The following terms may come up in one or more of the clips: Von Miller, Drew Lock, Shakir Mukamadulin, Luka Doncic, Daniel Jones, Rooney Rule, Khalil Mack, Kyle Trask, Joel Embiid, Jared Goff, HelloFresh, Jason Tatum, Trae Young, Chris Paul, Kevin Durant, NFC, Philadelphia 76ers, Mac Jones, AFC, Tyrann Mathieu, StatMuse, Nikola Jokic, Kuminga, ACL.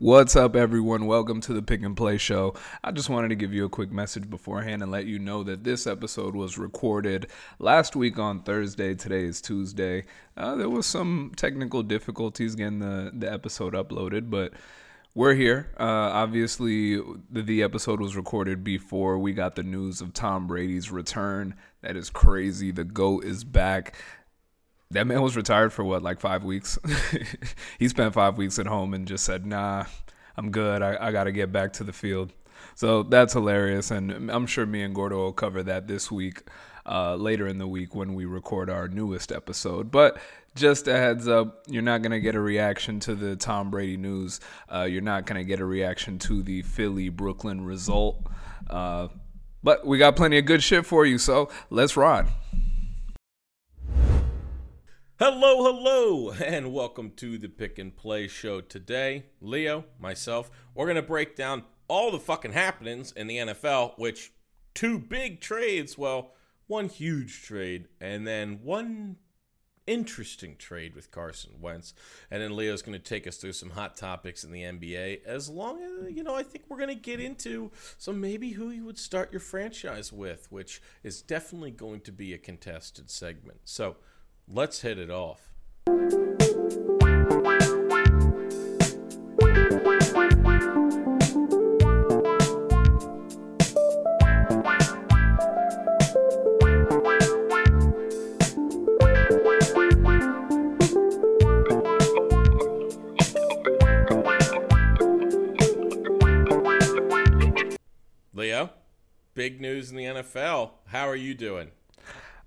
What's up, everyone? Welcome to the Pick and Play Show. I just wanted to give you a quick message beforehand and let you know that this episode was recorded last week on Thursday. Today is Tuesday. There was some technical difficulties getting the episode uploaded, but we're here. Obviously, the episode was recorded before we got the news of Tom Brady's return. That is crazy. The GOAT is back. That man was retired for what, like 5 weeks? He spent 5 weeks at home and just said, nah, I'm good. I got to get back to the field. So that's hilarious. And I'm sure me and Gordo will cover that this week, later in the week when we record our newest episode. But just a heads up, you're not going to get a reaction to the Tom Brady news. You're not going to get a reaction to the Philly-Brooklyn result. But we got plenty of good shit for you, so let's ride. Hello, and welcome to the Pick and Play Show. Today, Leo, myself, we're going to break down all the fucking happenings in the NFL, which two big trades, well, one huge trade, and then one interesting trade with Carson Wentz. And then Leo's going to take us through some hot topics in the NBA, as long as, I think we're going to get into some maybe who you would start your franchise with, which is definitely going to be a contested segment. So, let's hit it off. Leo, big news in the NFL. How are you doing?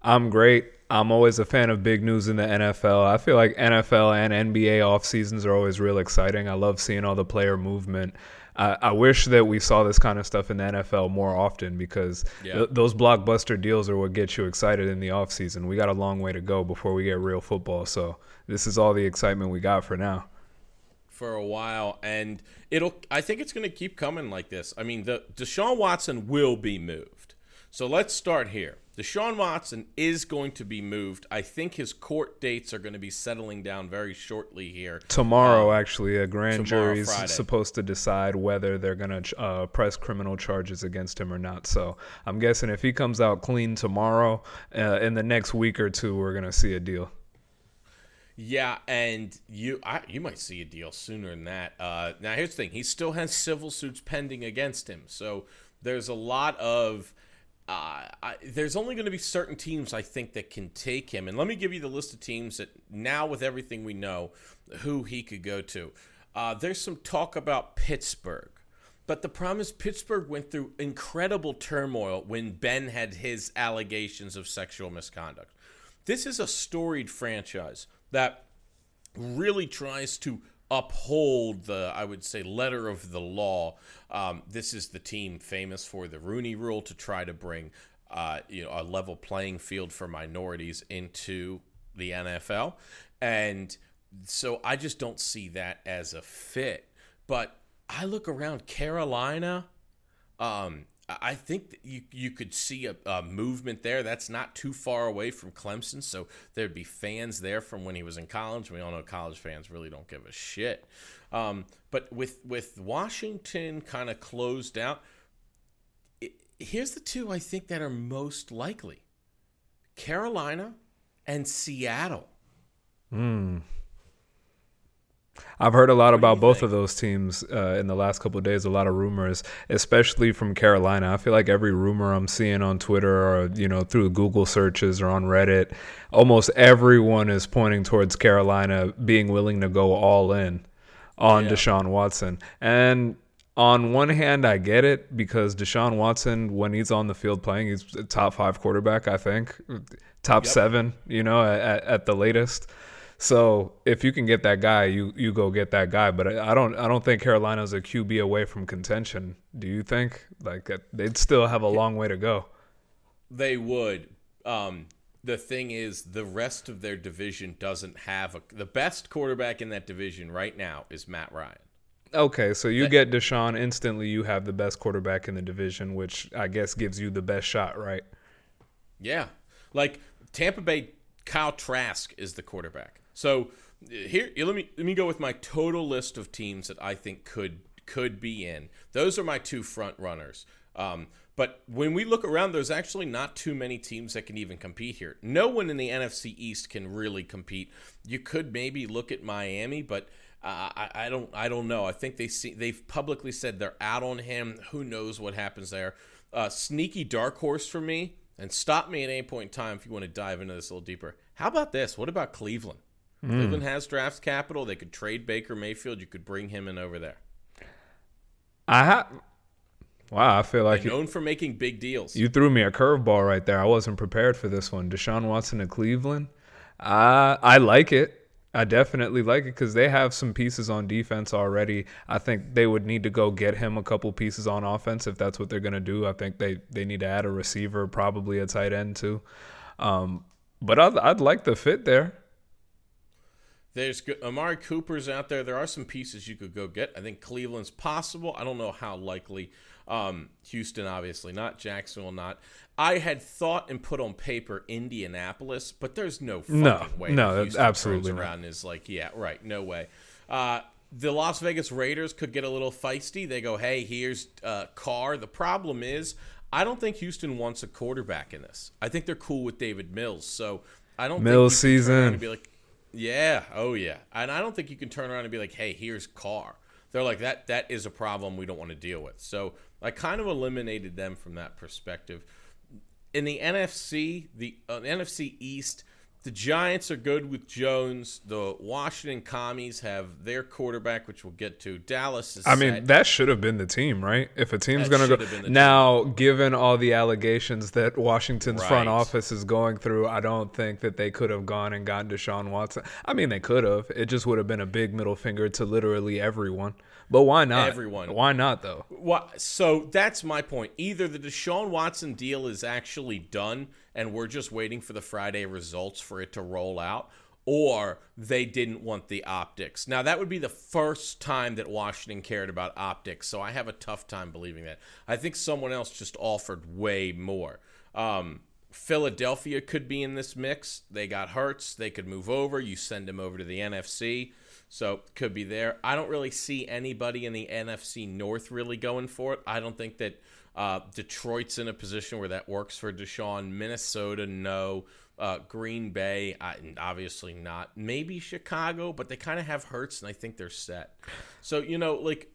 I'm great. I'm always a fan of big news in the NFL. I feel like NFL and NBA off seasons are always real exciting. I love seeing all the player movement. I wish that we saw this kind of stuff in the NFL more often, because those blockbuster deals are what gets you excited in the off season. We got a long way to go before we get real football. So this is all the excitement we got for now. For a while, and I think it's going to keep coming like this. I mean, the Deshaun Watson will be moved. So let's start here. Deshaun Watson is going to be moved. I think his court dates are going to be settling down very shortly here. Tomorrow, actually, a grand jury is supposed to decide whether they're going to press criminal charges against him or not. So I'm guessing if he comes out clean tomorrow, in the next week or two, we're going to see a deal. Yeah, and you might see a deal sooner than that. Now, here's the thing. He still has civil suits pending against him. So there's a lot of... there's only going to be certain teams, I think, that can take him. And let me give you the list of teams that now, with everything we know, who he could go to. There's some talk about Pittsburgh. But the problem is Pittsburgh went through incredible turmoil when Ben had his allegations of sexual misconduct. This is a storied franchise that really tries to uphold the, I would say, letter of the law. This is the team famous for the Rooney Rule, to try to bring a level playing field for minorities into the NFL. And so I just don't see that as a fit. But I look around Carolina. I think that you could see a movement there. That's not too far away from Clemson, so there'd be fans there from when he was in college. We all know college fans really don't give a shit. But with Washington kind of closed out, here's the two I think that are most likely. Carolina and Seattle. I've heard a lot about both of those teams in the last couple of days, a lot of rumors, especially from Carolina. I feel like every rumor I'm seeing on Twitter or, through Google searches or on Reddit, almost everyone is pointing towards Carolina being willing to go all in on Deshaun Watson. And on one hand, I get it, because Deshaun Watson, when he's on the field playing, he's a top 5 quarterback, I think, top 7, at the latest. So if you can get that guy, you go get that guy. But I don't think Carolina's a QB away from contention. Do you think? Like, they'd still have a long way to go. They would. The thing is, the rest of their division doesn't have the best quarterback in that division right now is Matt Ryan. Okay, so get Deshaun instantly. You have the best quarterback in the division, which I guess gives you the best shot, right? Yeah, like Tampa Bay, Kyle Trask is the quarterback. So Here, let me go with my total list of teams that I think could be in. Those are my two front runners. But when we look around, there's actually not too many teams that can even compete here. No one in the NFC East can really compete. You could maybe look at Miami, but I don't know. I think they've publicly said they're out on him. Who knows what happens there? Sneaky dark horse for me, and stop me at any point in time if you want to dive into this a little deeper. How about this? What about Cleveland? Cleveland has draft capital. They could trade Baker Mayfield. You could bring him in over there. Wow, I feel like you're known for making big deals. You threw me a curveball right there. I wasn't prepared for this one. Deshaun Watson to Cleveland. I like it. I definitely like it because they have some pieces on defense already. I think they would need to go get him a couple pieces on offense if that's what they're going to do. I think they need to add a receiver, probably a tight end too. But I'd like the fit there. There's Amari Cooper's out there. There are some pieces you could go get. I think Cleveland's possible. I don't know how likely. Houston, obviously not. Jacksonville, not. I had thought and put on paper Indianapolis, but there's no fucking way. No, Houston absolutely turns around and is like, yeah, right, no way. The Las Vegas Raiders could get a little feisty. They go, hey, here's Carr. The problem is I don't think Houston wants a quarterback in this. I think they're cool with David Mills. So I don't think you can turn around and be like, yeah, oh yeah. And I don't think you can turn around and be like, hey, here's Carr. They're like, that is a problem we don't want to deal with. So I kind of eliminated them from that perspective. In the NFC, the NFC East, the Giants are good with Jones. The Washington Commies have their quarterback, which we'll get to. Dallas is mean, that should have been the team, right? If a team's going to go. Now, given all the allegations that Washington's front office is going through, I don't think that they could have gone and gotten Deshaun Watson. I mean, they could have. It just would have been a big middle finger to literally everyone. But why not? Everyone. Why not, though? So that's my point. Either the Deshaun Watson deal is actually done and we're just waiting for the Friday results for it to roll out, or they didn't want the optics. Now, that would be the first time that Washington cared about optics, so I have a tough time believing that. I think someone else just offered way more. Philadelphia could be in this mix. They got Hurts. They could move over. You send him over to the NFC. So could be there. I don't really see anybody in the NFC North really going for it. I don't think that Detroit's in a position where that works for Deshaun. Minnesota, no. Green Bay, obviously not. Maybe Chicago, but they kind of have Hurts, and I think they're set. So, you know, like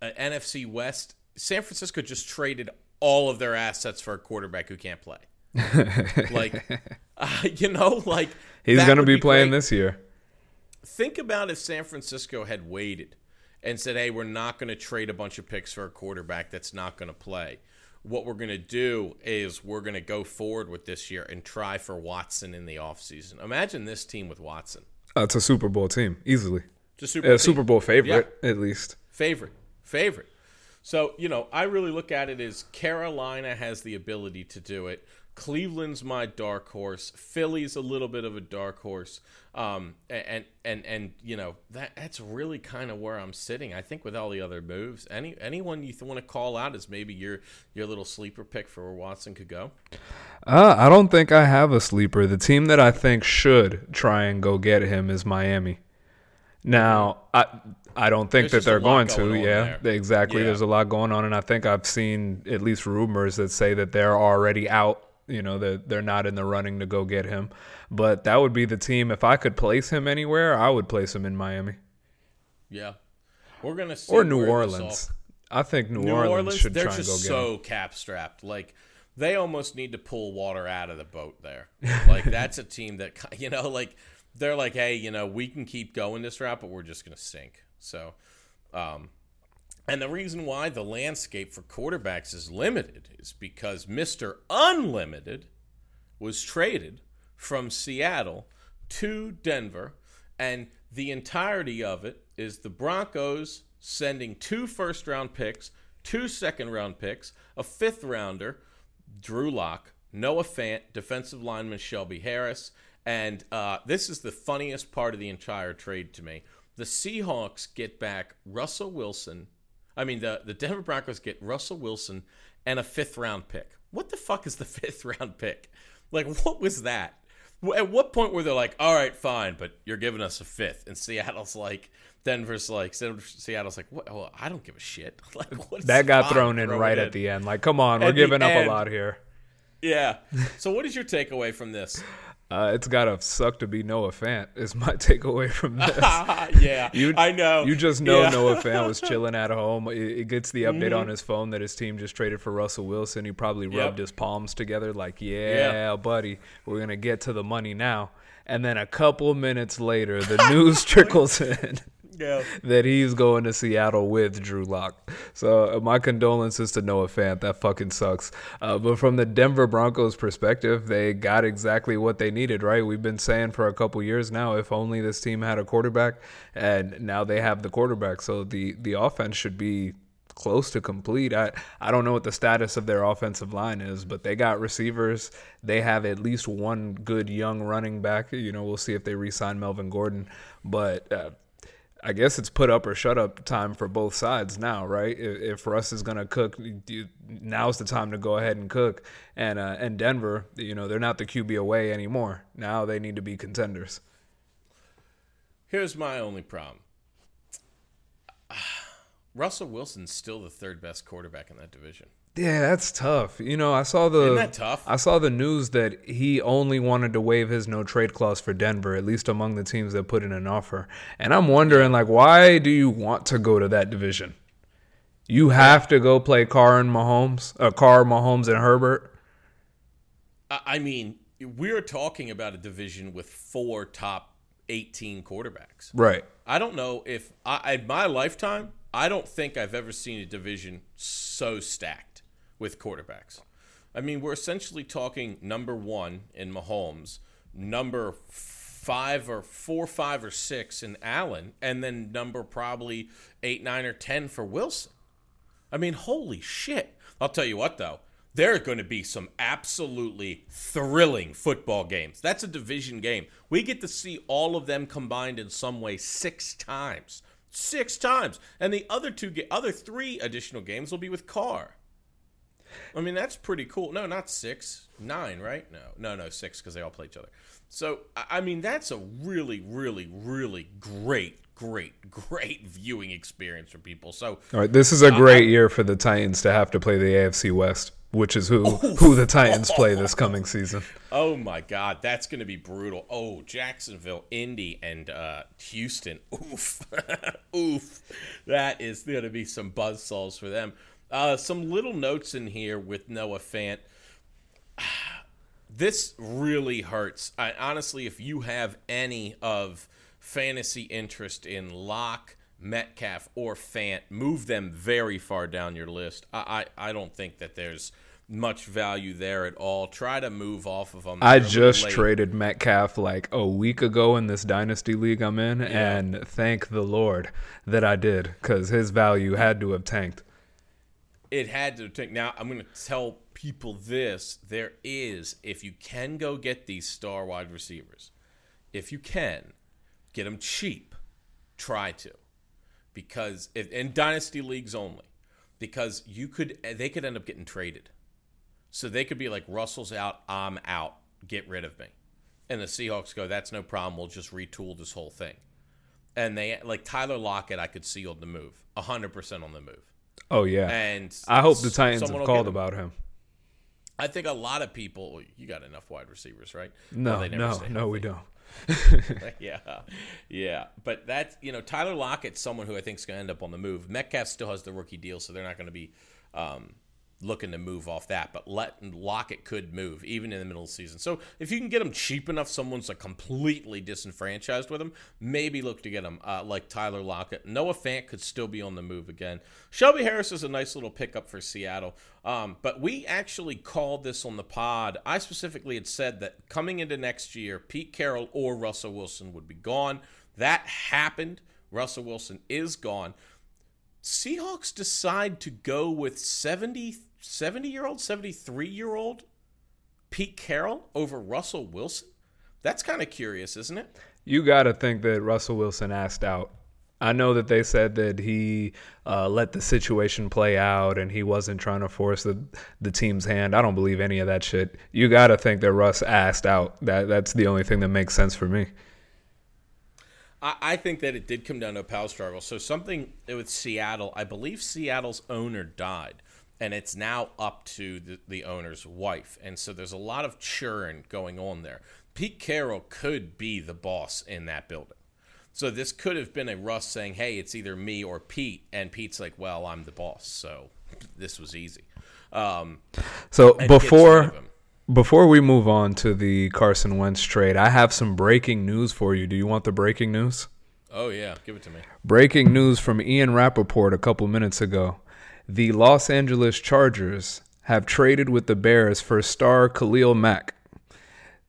NFC West, San Francisco just traded all of their assets for a quarterback who can't play. He's going to be playing this year. Think about if San Francisco had waited and said, hey, we're not going to trade a bunch of picks for a quarterback that's not going to play. What we're going to do is we're going to go forward with this year and try for Watson in the offseason. Imagine this team with Watson. It's a Super Bowl team, easily. It's a Super Bowl favorite, at least. Favorite. So, you know, I really look at it as Carolina has the ability to do it. Cleveland's my dark horse. Philly's a little bit of a dark horse. And you know, that's really kind of where I'm sitting. I think with all the other moves, anyone you want to call out as maybe your little sleeper pick for where Watson could go? I don't think I have a sleeper. The team that I think should try and go get him is Miami. Now, I don't think that they're going to. Yeah, exactly. Yeah. There's a lot going on, and I think I've seen at least rumors that say that they're already out. You know, that they're not in the running to go get him. But that would be the team. If I could place him anywhere, I would place him in Miami. Yeah. We're going to see. Or New Orleans. I think New Orleans should try and go get him. They're just so cap-strapped. Like, they almost need to pull water out of the boat there. Like, that's a team that, you know, like, they're like, hey, you know, we can keep going this route, but we're just going to sink. So, and the reason why the landscape for quarterbacks is limited is because Mr. Unlimited was traded from Seattle to Denver, and the entirety of it is the Broncos sending 2 first-round picks, 2 second-round picks, a fifth-rounder, Drew Lock, Noah Fant, defensive lineman Shelby Harris, and this is the funniest part of the entire trade to me. The Seahawks get back Russell Wilson. I mean, the Denver Broncos get Russell Wilson and a fifth-round pick. What the fuck is the fifth-round pick? Like, what was that? At what point were they like, all right, fine, but you're giving us a fifth? And Seattle's like, Seattle's like, what? Well, I don't give a shit. Like, what is that got thrown in right at the end. Like, come on, we're giving up a lot here. Yeah. So what is your takeaway from this? It's got to suck to be Noah Fant is my takeaway from this. Yeah, I know. You just know Noah Fant was chilling at home. It gets the update on his phone that his team just traded for Russell Wilson. He probably rubbed his palms together like, yeah, buddy, we're going to get to the money now. And then a couple minutes later, the news trickles in. Yeah. That he's going to Seattle with Drew Lock. So my condolences to Noah Fant. That fucking sucks. But from the Denver Broncos perspective, they got exactly what they needed, right? We've been saying for a couple years now, if only this team had a quarterback, and now they have the quarterback. So the offense should be close to complete. I don't know what the status of their offensive line is, but they got receivers. They have at least one good young running back. You know, we'll see if they re-sign Melvin Gordon. But I guess it's put up or shut up time for both sides now, right? If Russ is going to cook, now's the time to go ahead and cook. And Denver, you know, they're not the QB away anymore. Now they need to be contenders. Here's my only problem. Russell Wilson's still the third best quarterback in that division. Yeah, that's tough. You know, I saw the news that he only wanted to waive his no trade clause for Denver, at least among the teams that put in an offer. And I'm wondering, like, why do you want to go to that division? You have to go play Carr, Mahomes, and Herbert. I mean, we're talking about a division with four top 18 quarterbacks. Right. I don't know if in my lifetime, I don't think I've ever seen a division so stacked with quarterbacks. I mean, we're essentially talking number one in Mahomes, number 5 or 6 in Allen, and then number probably 8, 9, or 10 for Wilson. I mean, holy shit. I'll tell you what, though. There are going to be some absolutely thrilling football games. That's a division game. We get to see all of them combined in some way 6 times. 6 times. And the other 3 additional games will be with Carr. I mean, that's pretty cool. No, not 6, 9, right? No, 6 because they all play each other. So, I mean, that's a really, really, really great viewing experience for people. So, all right, this is a great year for the Titans to have to play the AFC West, which is who the Titans play this coming season. Oh, my God. That's going to be brutal. Oh, Jacksonville, Indy, and Houston. Oof. Oof. That is going to be some buzzsaws for them. Some little notes in here with Noah Fant. This really hurts. Honestly, if you have any of fantasy interest in Locke, Metcalf, or Fant, move them very far down your list. I don't think that there's much value there at all. Try to move off of them. I just traded Metcalf like a week ago in this dynasty league I'm in, and thank the Lord that I did, because his value had to have tanked. It had to take. Now, I'm going to tell people this. There is, if you can go get these star wide receivers, if you can, get them cheap. Try to. Because, in dynasty leagues only, because they could end up getting traded. So they could be like, Russell's out, I'm out, get rid of me. And the Seahawks go, that's no problem, we'll just retool this whole thing. And they, like Tyler Lockett, I could see on the move, 100% on the move. Oh, yeah. And I hope the Titans have called about him. I think a lot of people, you got enough wide receivers, right? No, we don't. Yeah. But that's, you know, Tyler Lockett's someone who I think is going to end up on the move. Metcalf still has the rookie deal, so they're not going to be looking to move off that. But Lockett could move, even in the middle of the season. So if you can get him cheap enough, someone's like completely disenfranchised with him, maybe look to get him like Tyler Lockett. Noah Fant could still be on the move again. Shelby Harris is a nice little pickup for Seattle. But we actually called this on the pod. I specifically had said that coming into next year, Pete Carroll or Russell Wilson would be gone. That happened. Russell Wilson is gone. Seahawks decide to go with 70-year-old, 73-year-old Pete Carroll over Russell Wilson? That's kind of curious, isn't it? You got to think that Russell Wilson asked out I know that they said that he let the situation play out and he wasn't trying to force the team's hand. I don't believe any of that shit. You got to think that Russ asked out. That's the only thing that makes sense for me. I think that it did come down to a power struggle. So something with Seattle, I believe Seattle's owner died, and it's now up to the owner's wife. And so there's a lot of churn going on there. Pete Carroll could be the boss in that building. So this could have been a Russ saying, hey, it's either me or Pete. And Pete's like, well, I'm the boss. So this was easy. So before we move on to the Carson Wentz trade, I have some breaking news for you. Do you want the breaking news? Oh, yeah. Give it to me. Breaking news from Ian Rappaport a couple minutes ago. The Los Angeles Chargers have traded with the Bears for star Khalil Mack.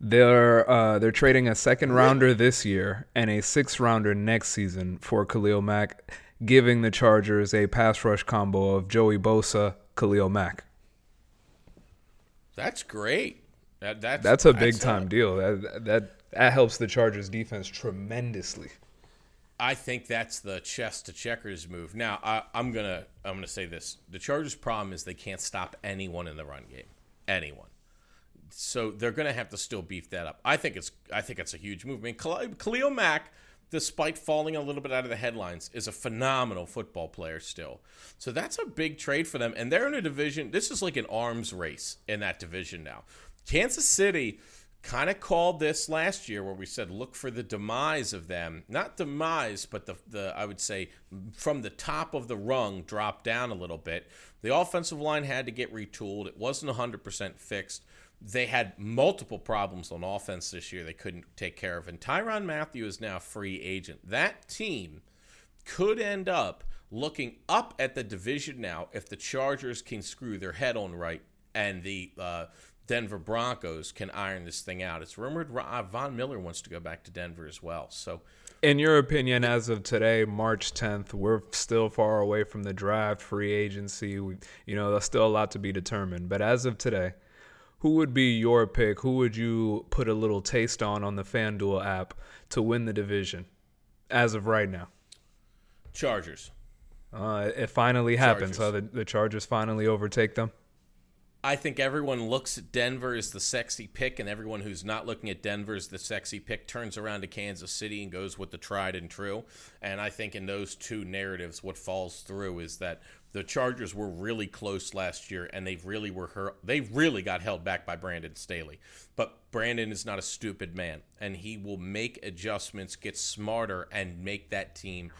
They're trading a second rounder this year and a sixth rounder next season for Khalil Mack, giving the Chargers a pass rush combo of Joey Bosa, Khalil Mack. That's great. That's a big time deal. That helps the Chargers defense tremendously. I think that's the chess to checkers move. Now I'm gonna say this: the Chargers' problem is they can't stop anyone in the run game, anyone. So they're gonna have to still beef that up. I think it's a huge move. I mean, Khalil Mack, despite falling a little bit out of the headlines, is a phenomenal football player still. So that's a big trade for them, and they're in a division. This is like an arms race in that division now. Kansas City kind of called this last year where we said look for the demise of them. Not demise, but the I would say from the top of the rung dropped down a little bit. The offensive line had to get retooled. It wasn't 100% fixed. They had multiple problems on offense this year they couldn't take care of. And Tyrann Mathieu is now a free agent. That team could end up looking up at the division now if the Chargers can screw their head on right and the Denver Broncos can iron this thing out. It's rumored Von Miller wants to go back to Denver as well. So, in your opinion, as of today, March 10th, we're still far away from the draft, free agency. There's still a lot to be determined. But as of today, who would be your pick? Who would you put a little taste on the FanDuel app to win the division as of right now? Chargers. It finally happens. Huh? The Chargers finally overtake them. I think everyone looks at Denver as the sexy pick, and everyone who's not looking at Denver as the sexy pick turns around to Kansas City and goes with the tried and true. And I think in those two narratives, what falls through is that the Chargers were really close last year, and they really got held back by Brandon Staley. But Brandon is not a stupid man, and he will make adjustments, get smarter, and make that team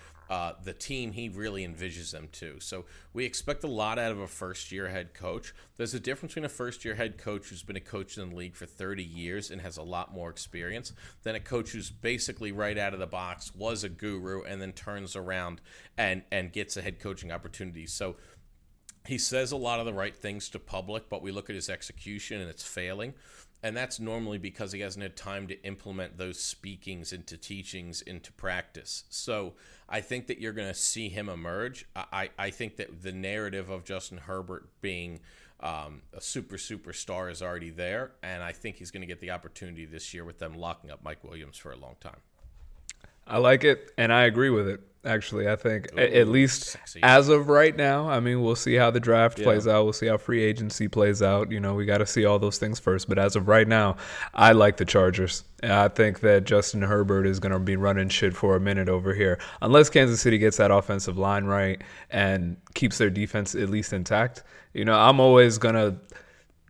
the team he really envisions them to. So we expect a lot out of a first-year head coach. There's a difference between a first-year head coach who's been a coach in the league for 30 years and has a lot more experience than a coach who's basically right out of the box, was a guru, and then turns around and gets a head coaching opportunity. So he says a lot of the right things to public, but we look at his execution and it's failing. And that's normally because he hasn't had time to implement those speakings into teachings into practice. So I think that you're going to see him emerge. I think that the narrative of Justin Herbert being a superstar is already there. And I think he's going to get the opportunity this year with them locking up Mike Williams for a long time. I like it, and I agree with it, actually. I think, at least sexy. As of right now, I mean, we'll see how the draft plays out. We'll see how free agency plays out. We got to see all those things first. But as of right now, I like the Chargers. And I think that Justin Herbert is going to be running shit for a minute over here, unless Kansas City gets that offensive line right and keeps their defense at least intact. I'm always going to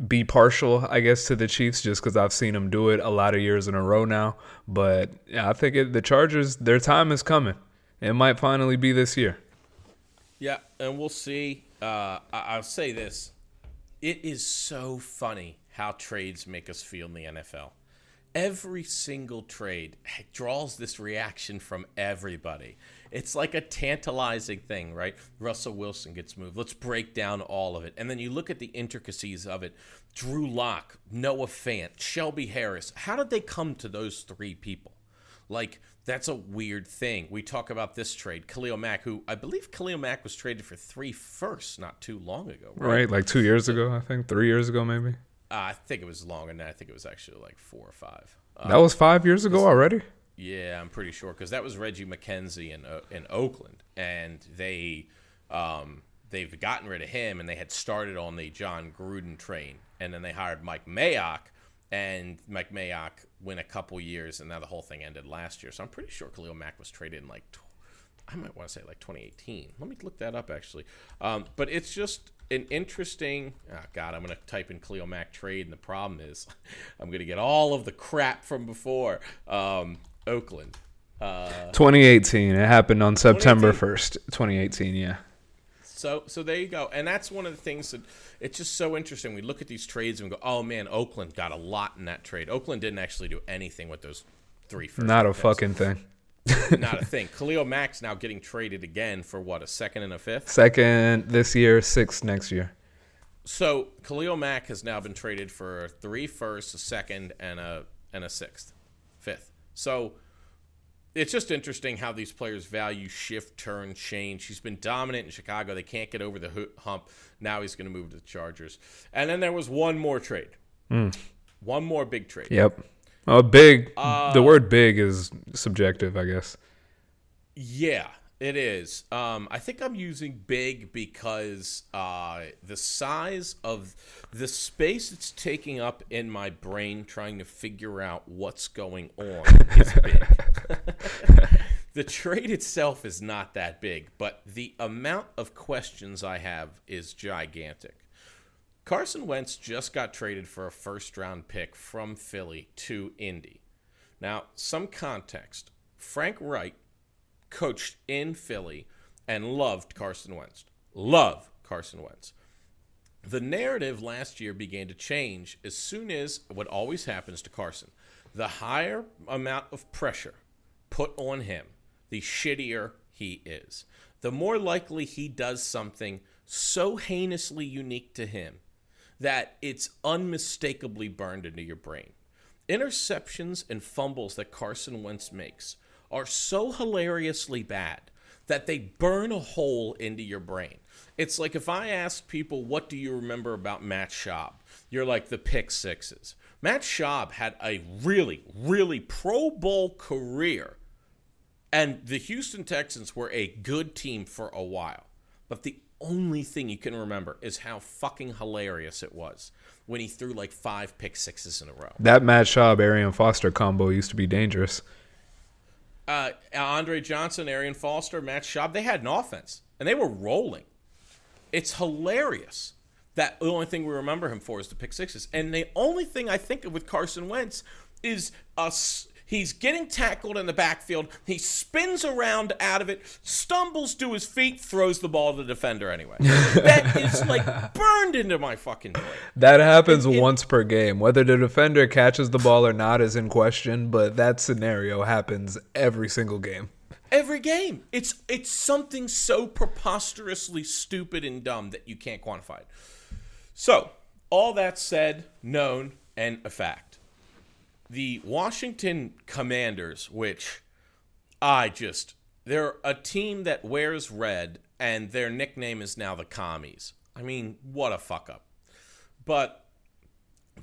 be partial, I guess, to the Chiefs just because I've seen them do it a lot of years in a row now. But yeah, I think the Chargers, their time is coming. It might finally be this year. Yeah, and we'll see. I'll say this. It is so funny how trades make us feel in the NFL. Every single trade draws this reaction from everybody. It's like a tantalizing thing, right? Russell Wilson gets moved. Let's break down all of it. And then you look at the intricacies of it. Drew Lock, Noah Fant, Shelby Harris. How did they come to those three people? Like, that's a weird thing. We talk about this trade. Khalil Mack, who I believe Khalil Mack was traded for 3 firsts not too long ago. Right, like 2 years ago, I think. 3 years ago, maybe. I think it was longer than that. I think it was actually like 4 or 5. That was 5 years ago already? Yeah, I'm pretty sure, because that was Reggie McKenzie in Oakland, and they've gotten rid of him, and they had started on the John Gruden train, and then they hired Mike Mayock, and Mike Mayock went a couple years, and now the whole thing ended last year. So I'm pretty sure Khalil Mack was traded in like I might want to say like 2018. Let me look that up actually. But it's just an interesting. Oh God, I'm going to type in Khalil Mack trade, and the problem is I'm going to get all of the crap from before. Oakland. 2018. It happened on September 1st, 2018. Yeah. So there you go. And that's one of the things that it's just so interesting. We look at these trades and we go, oh man, Oakland got a lot in that trade. Oakland didn't actually do anything with those 3 first. Not a fucking thing. Not a thing. Khalil Mack's now getting traded again for what, a 2nd and a 5th? 2nd this year, 6th next year. So Khalil Mack has now been traded for 3 firsts, a 2nd, and a 6th, 5th. So it's just interesting how these players value shift, turn, change. He's been dominant in Chicago. They can't get over the hump. Now he's going to move to the Chargers. And then there was one more trade. One more big trade. Yep. Big. The word big is subjective, I guess. Yeah, it is. I think I'm using big because the size of the space it's taking up in my brain trying to figure out what's going on is big. The trade itself is not that big, but the amount of questions I have is gigantic. Carson Wentz just got traded for a first-round pick from Philly to Indy. Now, some context. Frank Reich coached in Philly and loved Carson Wentz. The narrative last year began to change as soon as what always happens to Carson. The higher amount of pressure put on him, the shittier he is. The more likely he does something so heinously unique to him that it's unmistakably burned into your brain. Interceptions and fumbles that Carson Wentz makes are so hilariously bad that they burn a hole into your brain. It's like if I asked people, what do you remember about Matt Schaub? You're like, the pick sixes. Matt Schaub had a really, really Pro Bowl career, and the Houston Texans were a good team for a while. But the only thing you can remember is how fucking hilarious it was when he threw like 5 pick sixes in a row. That Matt Schaub, Arian Foster combo used to be dangerous. Andre Johnson, Arian Foster, Matt Schaub, they had an offense, and they were rolling. It's hilarious that the only thing we remember him for is the pick sixes. And the only thing I think of with Carson Wentz is he's getting tackled in the backfield. He spins around out of it, stumbles to his feet, throws the ball to the defender anyway. That is like burned into my fucking brain. That happens once per game. Whether the defender catches the ball or not is in question, but that scenario happens every single game. Every game. It's something so preposterously stupid and dumb that you can't quantify it. So, all that said, known, and a fact. The Washington Commanders, which they're a team that wears red, and their nickname is now the Commies. I mean, what a fuck up. But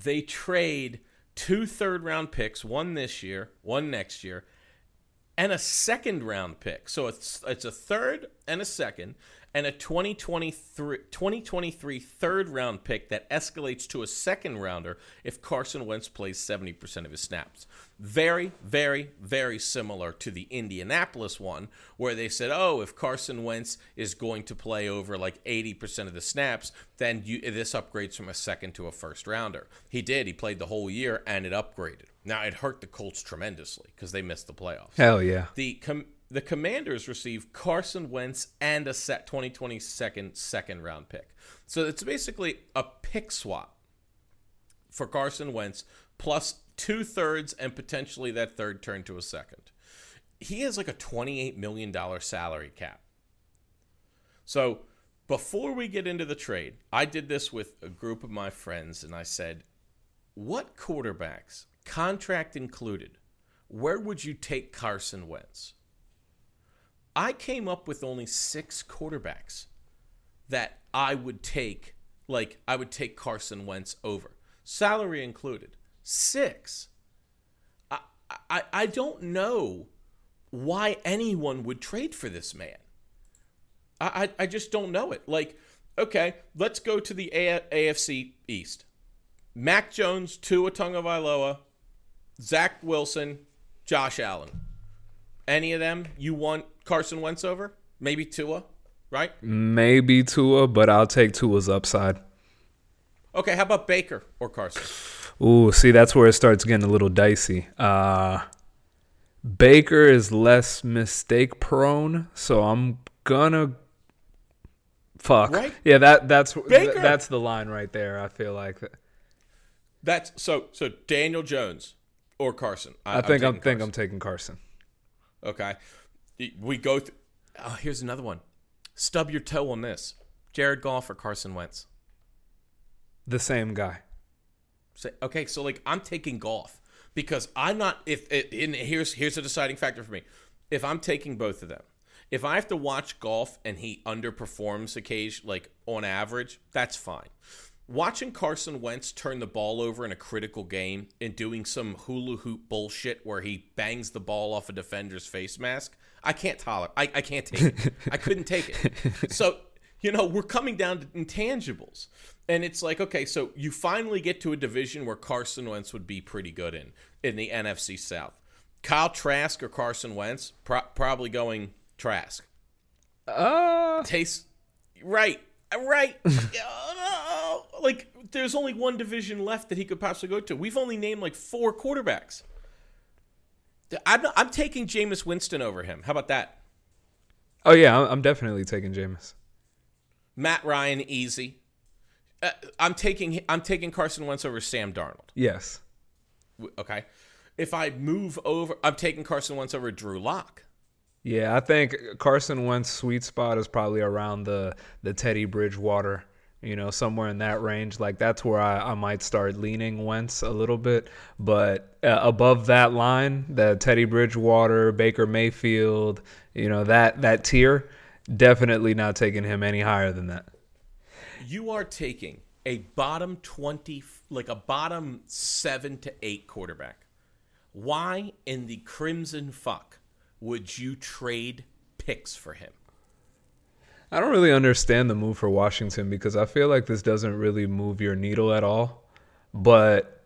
they trade 2 third-round picks, 1 this year, 1 next year, and a 2nd-round pick. So it's a 3rd and a 2nd, and a 2023 3rd-round pick that escalates to a 2nd-rounder if Carson Wentz plays 70% of his snaps. Very, very, very similar to the Indianapolis one, where they said, oh, if Carson Wentz is going to play over like 80% of the snaps, then this upgrades from a 2nd to a 1st-rounder. He did. He played the whole year, and it upgraded. Now, it hurt the Colts tremendously because they missed the playoffs. Hell yeah. The Commanders received Carson Wentz and a 2022 2nd-round pick. So it's basically a pick swap for Carson Wentz plus 2 thirds and potentially that 3rd turned to a 2nd. He has like a $28 million salary cap. So before we get into the trade, I did this with a group of my friends, and I said, what quarterbacks, contract included, where would you take Carson Wentz? I came up with only 6 quarterbacks that I would take, Carson Wentz over. Salary included. 6. I, I don't know why anyone would trade for this man. I just don't know it. Like, okay, let's go to the AFC East. Mac Jones, Tua Tagovailoa, Zach Wilson, Josh Allen. Any of them you want Carson Wentz over? Maybe Tua, right? Maybe Tua, but I'll take Tua's upside. Okay, how about Baker or Carson? Ooh, see, that's where it starts getting a little dicey. Baker is less mistake prone, so I'm gonna fuck. Right? Yeah, that's Baker. That's the line right there. I feel like that's so Daniel Jones or Carson. I'm taking Carson. Okay, we go. Here's another one. Stub your toe on this. Jared Goff or Carson Wentz? The same guy. Okay, so like I'm taking Goff because I'm not. Here's a deciding factor for me. If I'm taking both of them, if I have to watch Goff and he underperforms occasionally, like on average, that's fine. Watching Carson Wentz turn the ball over in a critical game and doing some hula hoop bullshit where he bangs the ball off a defender's face mask, I can't tolerate. I can't take it. I couldn't take it. So, you know, we're coming down to intangibles. And it's like, okay, so you finally get to a division where Carson Wentz would be pretty good in the NFC South. Kyle Trask or Carson Wentz? Probably going Trask. Right. Like, there's only one division left that he could possibly go to. We've only named like four quarterbacks. I'm taking Jameis Winston over him. How about that? Oh, yeah, I'm definitely taking Jameis. Matt Ryan, easy. I'm taking Carson Wentz over Sam Darnold. Yes. Okay. If I move over, I'm taking Carson Wentz over Drew Lock. Yeah, I think Carson Wentz's sweet spot is probably around the Teddy Bridgewater, you know, somewhere in that range. Like, that's where I might start leaning Wentz a little bit. But above that line, the Teddy Bridgewater, Baker Mayfield, you know, that tier, definitely not taking him any higher than that. You are taking a bottom 20, like a bottom 7 to 8 quarterback. Why in the crimson fuck would you trade picks for him? I don't really understand the move for Washington because I feel like this doesn't really move your needle at all. But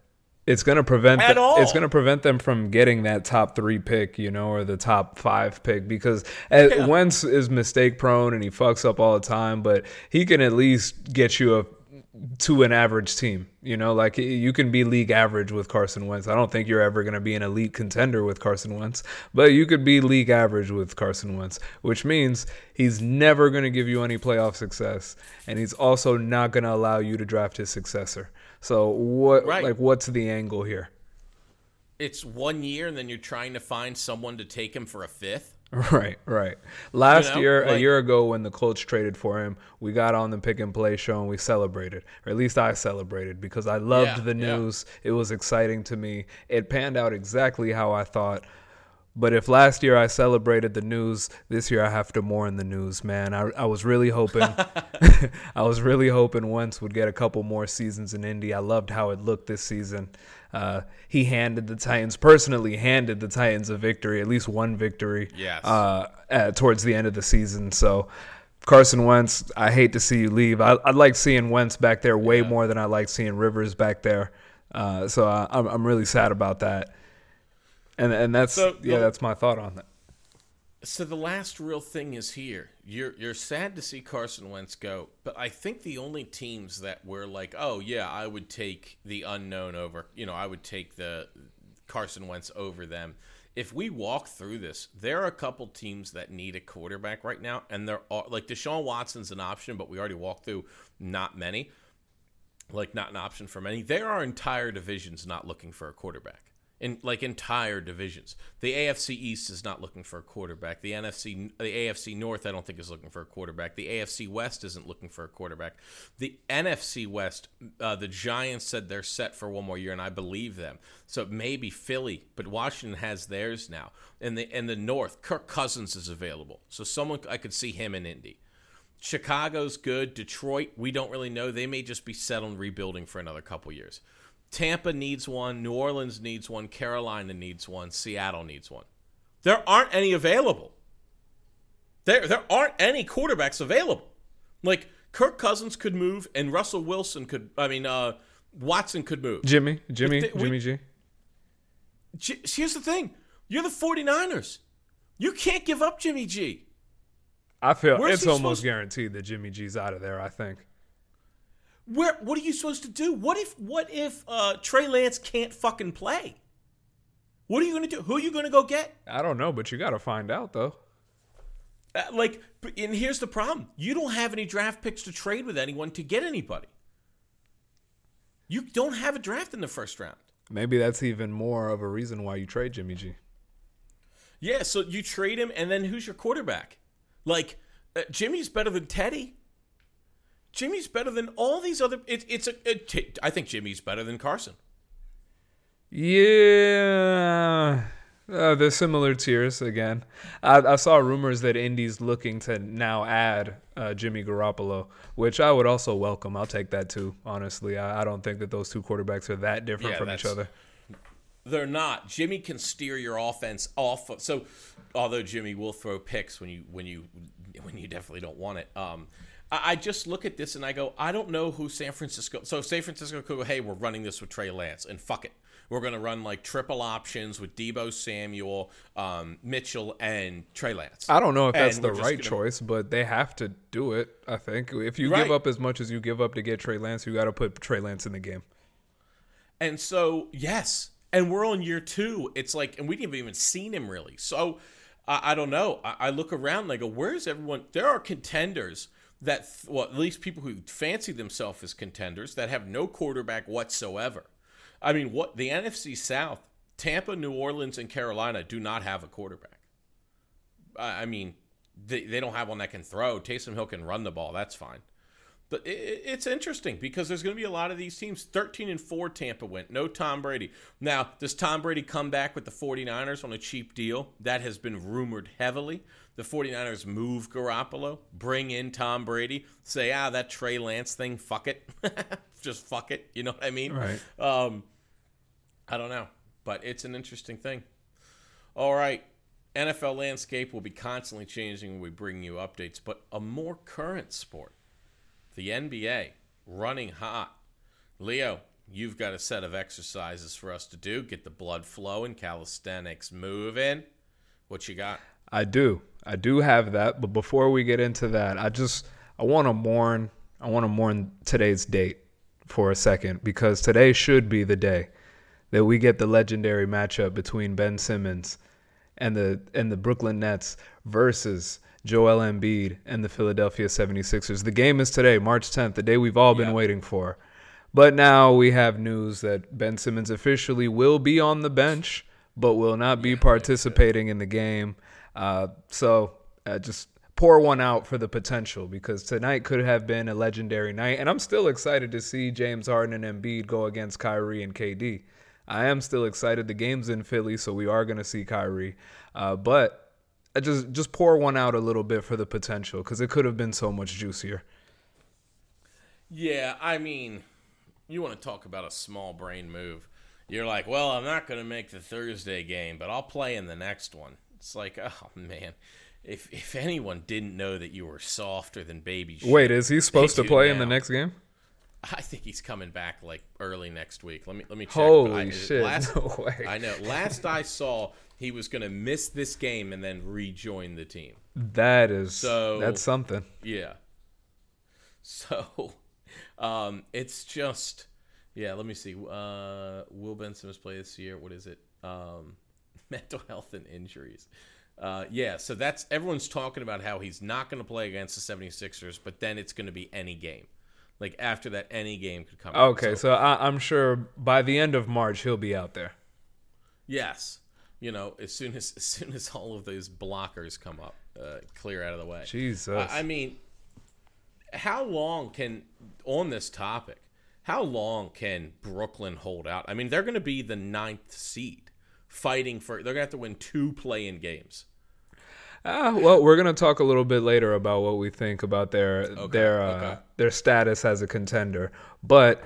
it's going to prevent them from getting that top 3 pick, you know, or the top 5 pick because Wentz is mistake prone and he fucks up all the time, but he can at least get you to an average team, you know, like you can be league average with Carson Wentz. I don't think you're ever going to be an elite contender with Carson Wentz, but you could be league average with Carson Wentz, which means he's never going to give you any playoff success. And he's also not going to allow you to draft his successor. So what's the angle here? It's 1 year, and then you're trying to find someone to take him for a fifth. Right. A year ago, when the Colts traded for him, we got on the Pick and Play Show and we celebrated, or at least I celebrated, because I loved the news. Yeah. It was exciting to me. It panned out exactly how I thought. But if last year I celebrated the news, this year I have to mourn the news, man. I was really hoping Wentz would get a couple more seasons in Indy. I loved how it looked this season. He personally handed the Titans a victory, at least one victory, yes, towards the end of the season. So Carson Wentz, I hate to see you leave. I like seeing Wentz back there way more than I like seeing Rivers back there. So I'm really sad about that. And that's my thought on that. So the last real thing is here. You're sad to see Carson Wentz go, but I think the only teams that were like, oh yeah, I would take the unknown over, you know, I would take the Carson Wentz over them. If we walk through this, there are a couple teams that need a quarterback right now, and there are, like, Deshaun Watson's an option, but we already walked through not many, like not an option for many. There are entire divisions not looking for a quarterback. In like entire divisions. The AFC East is not looking for a quarterback. The AFC North, I don't think, is looking for a quarterback. The AFC West isn't looking for a quarterback. The NFC West, the Giants said they're set for one more year, and I believe them. So maybe Philly, but Washington has theirs now. And the North, Kirk Cousins is available. So I could see him in Indy. Chicago's good. Detroit, we don't really know. They may just be set on rebuilding for another couple years. Tampa needs one. New Orleans needs one. Carolina needs one. Seattle needs one. There aren't any available. There aren't any quarterbacks available. Like, Kirk Cousins could move, and Russell Wilson could, Watson could move. Jimmy G. Here's the thing. You're the 49ers. You can't give up Jimmy G. I feel it's almost guaranteed that Jimmy G's out of there, I think. What are you supposed to do? What if Trey Lance can't fucking play? What are you going to do? Who are you going to go get? I don't know, but you got to find out, though. And here's the problem. You don't have any draft picks to trade with anyone to get anybody. You don't have a draft in the first round. Maybe that's even more of a reason why you trade Jimmy G. Yeah, so you trade him, and then who's your quarterback? Like, Jimmy's better than Teddy. Jimmy's better than all these other... I think Jimmy's better than Carson. Yeah... they're similar tiers again. I saw rumors that Indy's looking to now add Jimmy Garoppolo, which I would also welcome. I'll take that too, honestly. I don't think that those two quarterbacks are that different from each other. They're not. Jimmy can steer your offense off. So, although Jimmy will throw picks when you definitely don't want it, I just look at this and I go, I don't know who San Francisco. So San Francisco could go, hey, we're running this with Trey Lance, and fuck it. We're going to run like triple options with Debo Samuel, Mitchell, and Trey Lance. I don't know if that's the right choice, but they have to do it, I think. If you give up as much as you give up to get Trey Lance, you got to put Trey Lance in the game. And so, yes. And we're on year two. It's like, and we haven't even seen him really. So, I don't know. I look around and I go, where's everyone? There are contenders that, well, at least people who fancy themselves as contenders that have no quarterback whatsoever. I mean, what the NFC South, Tampa, New Orleans, and Carolina do not have a quarterback. I mean, they don't have one that can throw. Taysom Hill can run the ball. That's fine. But it's interesting because there's going to be a lot of these teams. 13-4 Tampa went. No Tom Brady. Now, does Tom Brady come back with the 49ers on a cheap deal? That has been rumored heavily. The 49ers move Garoppolo, bring in Tom Brady, say, that Trey Lance thing, fuck it. Just fuck it. You know what I mean? Right. I don't know, but it's an interesting thing. All right. NFL landscape will be constantly changing when we bring you updates, but a more current sport, the NBA, running hot. Leo, you've got a set of exercises for us to do. Get the blood flowing, calisthenics moving. What you got? I do have that, but before we get into that, I want to mourn today's date for a second, because today should be the day that we get the legendary matchup between Ben Simmons and the Brooklyn Nets versus Joel Embiid and the Philadelphia 76ers. The game is today, March 10th, the day we've all been waiting for. But now we have news that Ben Simmons officially will be on the bench, but will not be participating in the game. So just pour one out for the potential, because tonight could have been a legendary night. And I'm still excited to see James Harden and Embiid go against Kyrie and KD. I am still excited. The game's in Philly, so we are going to see Kyrie. But just pour one out a little bit for the potential, because it could have been so much juicier. Yeah, I mean, you want to talk about a small brain move. You're like, well, I'm not going to make the Thursday game, but I'll play in the next one. It's like, oh, man, if anyone didn't know that you were softer than baby shit. Wait, is he supposed to play now in the next game? I think he's coming back like early next week. Let me check. Holy shit, no way. I know. Last I saw, he was going to miss this game and then rejoin the team. That's something. Yeah. So it's just, let me see. Will Ben Simmons play this year? What is it? Mental health and injuries. So that's, everyone's talking about how he's not going to play against the 76ers, but then it's going to be any game. Like, after that, any game could come. Okay, so I'm sure by the end of March, he'll be out there. Yes. You know, as soon as all of those blockers come up, clear out of the way. Jesus. I mean, on this topic, how long can Brooklyn hold out? I mean, they're going to be the 9th seed. They're going to have to win 2 play-in games. Well, we're gonna talk a little bit later about what we think about their status as a contender. But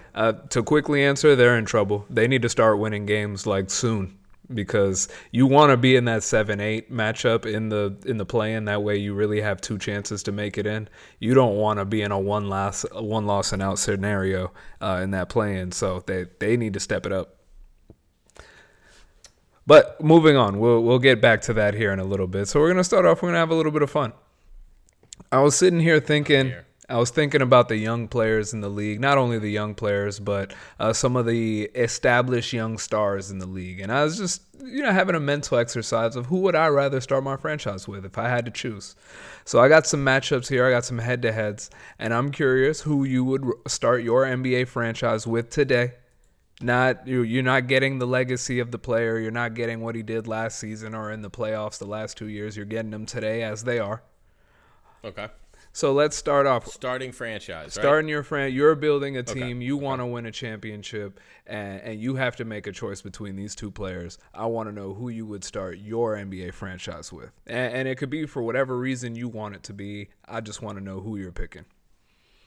to quickly answer, they're in trouble. They need to start winning games like soon, because you want to be in that 7-8 matchup in the play-in. That way you really have two chances to make it in. You don't want to be in a one loss and out scenario in that play-in, so they need to step it up. But moving on, we'll get back to that here in a little bit. So we're going to start off, we're going to have a little bit of fun. I was sitting here thinking... I was thinking about the young players in the league, not only the young players, but some of the established young stars in the league. And I was just, having a mental exercise of who would I rather start my franchise with if I had to choose. So I got some matchups here. I got some head-to-heads. And I'm curious who you would start your NBA franchise with today. You're not getting the legacy of the player. You're not getting what he did last season or in the playoffs the last 2 years. You're getting them today as they are. Okay. So let's start off. Starting franchise, Starting your franchise. You're building a team. You want to win a championship, and you have to make a choice between these two players. I want to know who you would start your NBA franchise with. And it could be for whatever reason you want it to be. I just want to know who you're picking.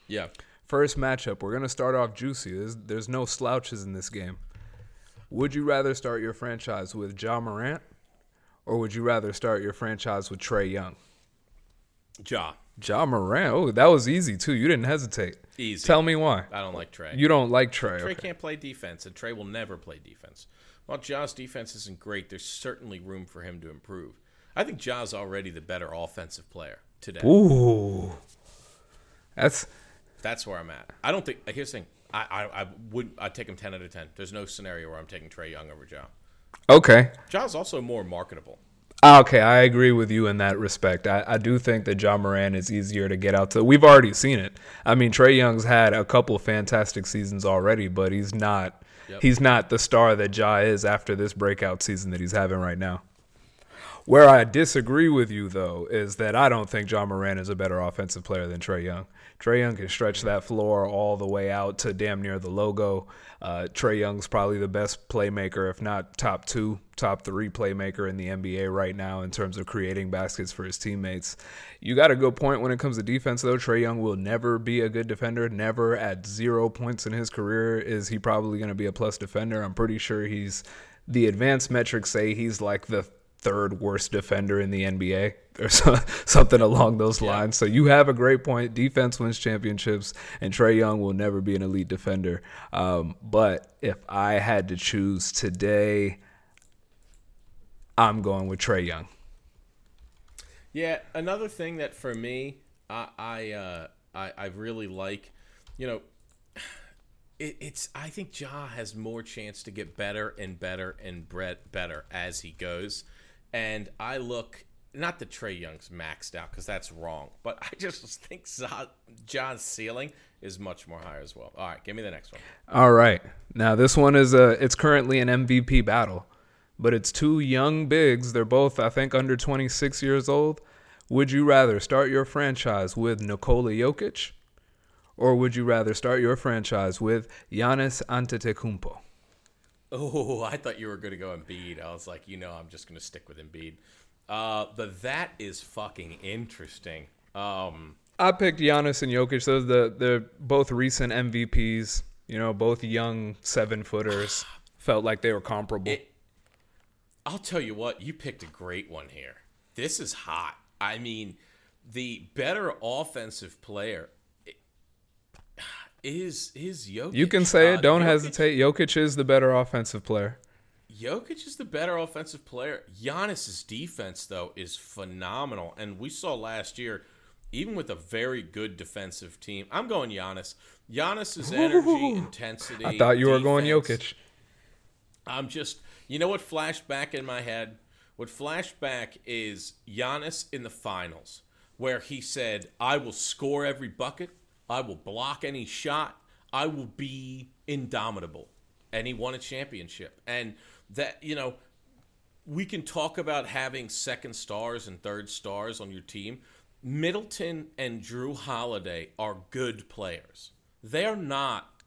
Yeah. First matchup, we're going to start off juicy. There's no slouches in this game. Would you rather start your franchise with Ja Morant, or would you rather start your franchise with Trae Young? Ja Morant. Oh, that was easy, too. You didn't hesitate. Easy. Tell me why. I don't like Trey. You don't like Trey. Trey can't play defense, and Trey will never play defense. While Ja's defense isn't great, there's certainly room for him to improve. I think Ja's already the better offensive player today. Ooh. That's where I'm at. I don't think – here's the thing. I'd take him 10 out of 10. There's no scenario where I'm taking Trae Young over Ja. Okay. Ja's also more marketable. Okay, I agree with you in that respect. I do think that Ja Morant is easier to get out to. We've already seen it. I mean, Trae Young's had a couple fantastic seasons already, but he's not the star that Ja is after this breakout season that he's having right now. Where I disagree with you, though, is that I don't think Ja Morant is a better offensive player than Trae Young. Trae Young can stretch that floor all the way out to damn near the logo. Trae Young's probably the best playmaker, if not top two, top three playmaker in the NBA right now in terms of creating baskets for his teammates. You got a good point when it comes to defense, though. Trae Young will never be a good defender. Never. At 0 points in his career is he probably going to be a plus defender. I'm pretty sure the advanced metrics say he's like the third worst defender in the NBA or something along those lines. So you have a great point. Defense wins championships, and Trae Young will never be an elite defender. But if I had to choose today, I'm going with Trae Young. Yeah, another thing that for me, I really like, I think Ja has more chance to get better and better and better as he goes. And I look, not that Trae Young's maxed out, because that's wrong, but I just think Ja's ceiling is much more higher as well. All right, give me the next one. All right. Now, this one is it's currently an MVP battle, but it's two young bigs. They're both, I think, under 26 years old. Would you rather start your franchise with Nikola Jokic, or would you rather start your franchise with Giannis Antetokounmpo? Oh, I thought you were going to go Embiid. I was like, I'm just going to stick with Embiid. But that is fucking interesting. I picked Giannis and Jokic. So they're both recent MVPs, both young 7-footers. Felt like they were comparable. I'll tell you what, you picked a great one here. This is hot. I mean, the better offensive player is Jokic. You can say it. Don't hesitate. Jokic is the better offensive player. Giannis's defense, though, is phenomenal. And we saw last year, even with a very good defensive team, I'm going Giannis. Giannis's energy, intensity. I thought you were going Jokic. I'm just, what flashed back in my head? What flashed back is Giannis in the finals, where he said, I will score every bucket. I will block any shot. I will be indomitable. And he won a championship. And that, we can talk about having second stars and third stars on your team. Middleton and Drew Holiday are good players. They're not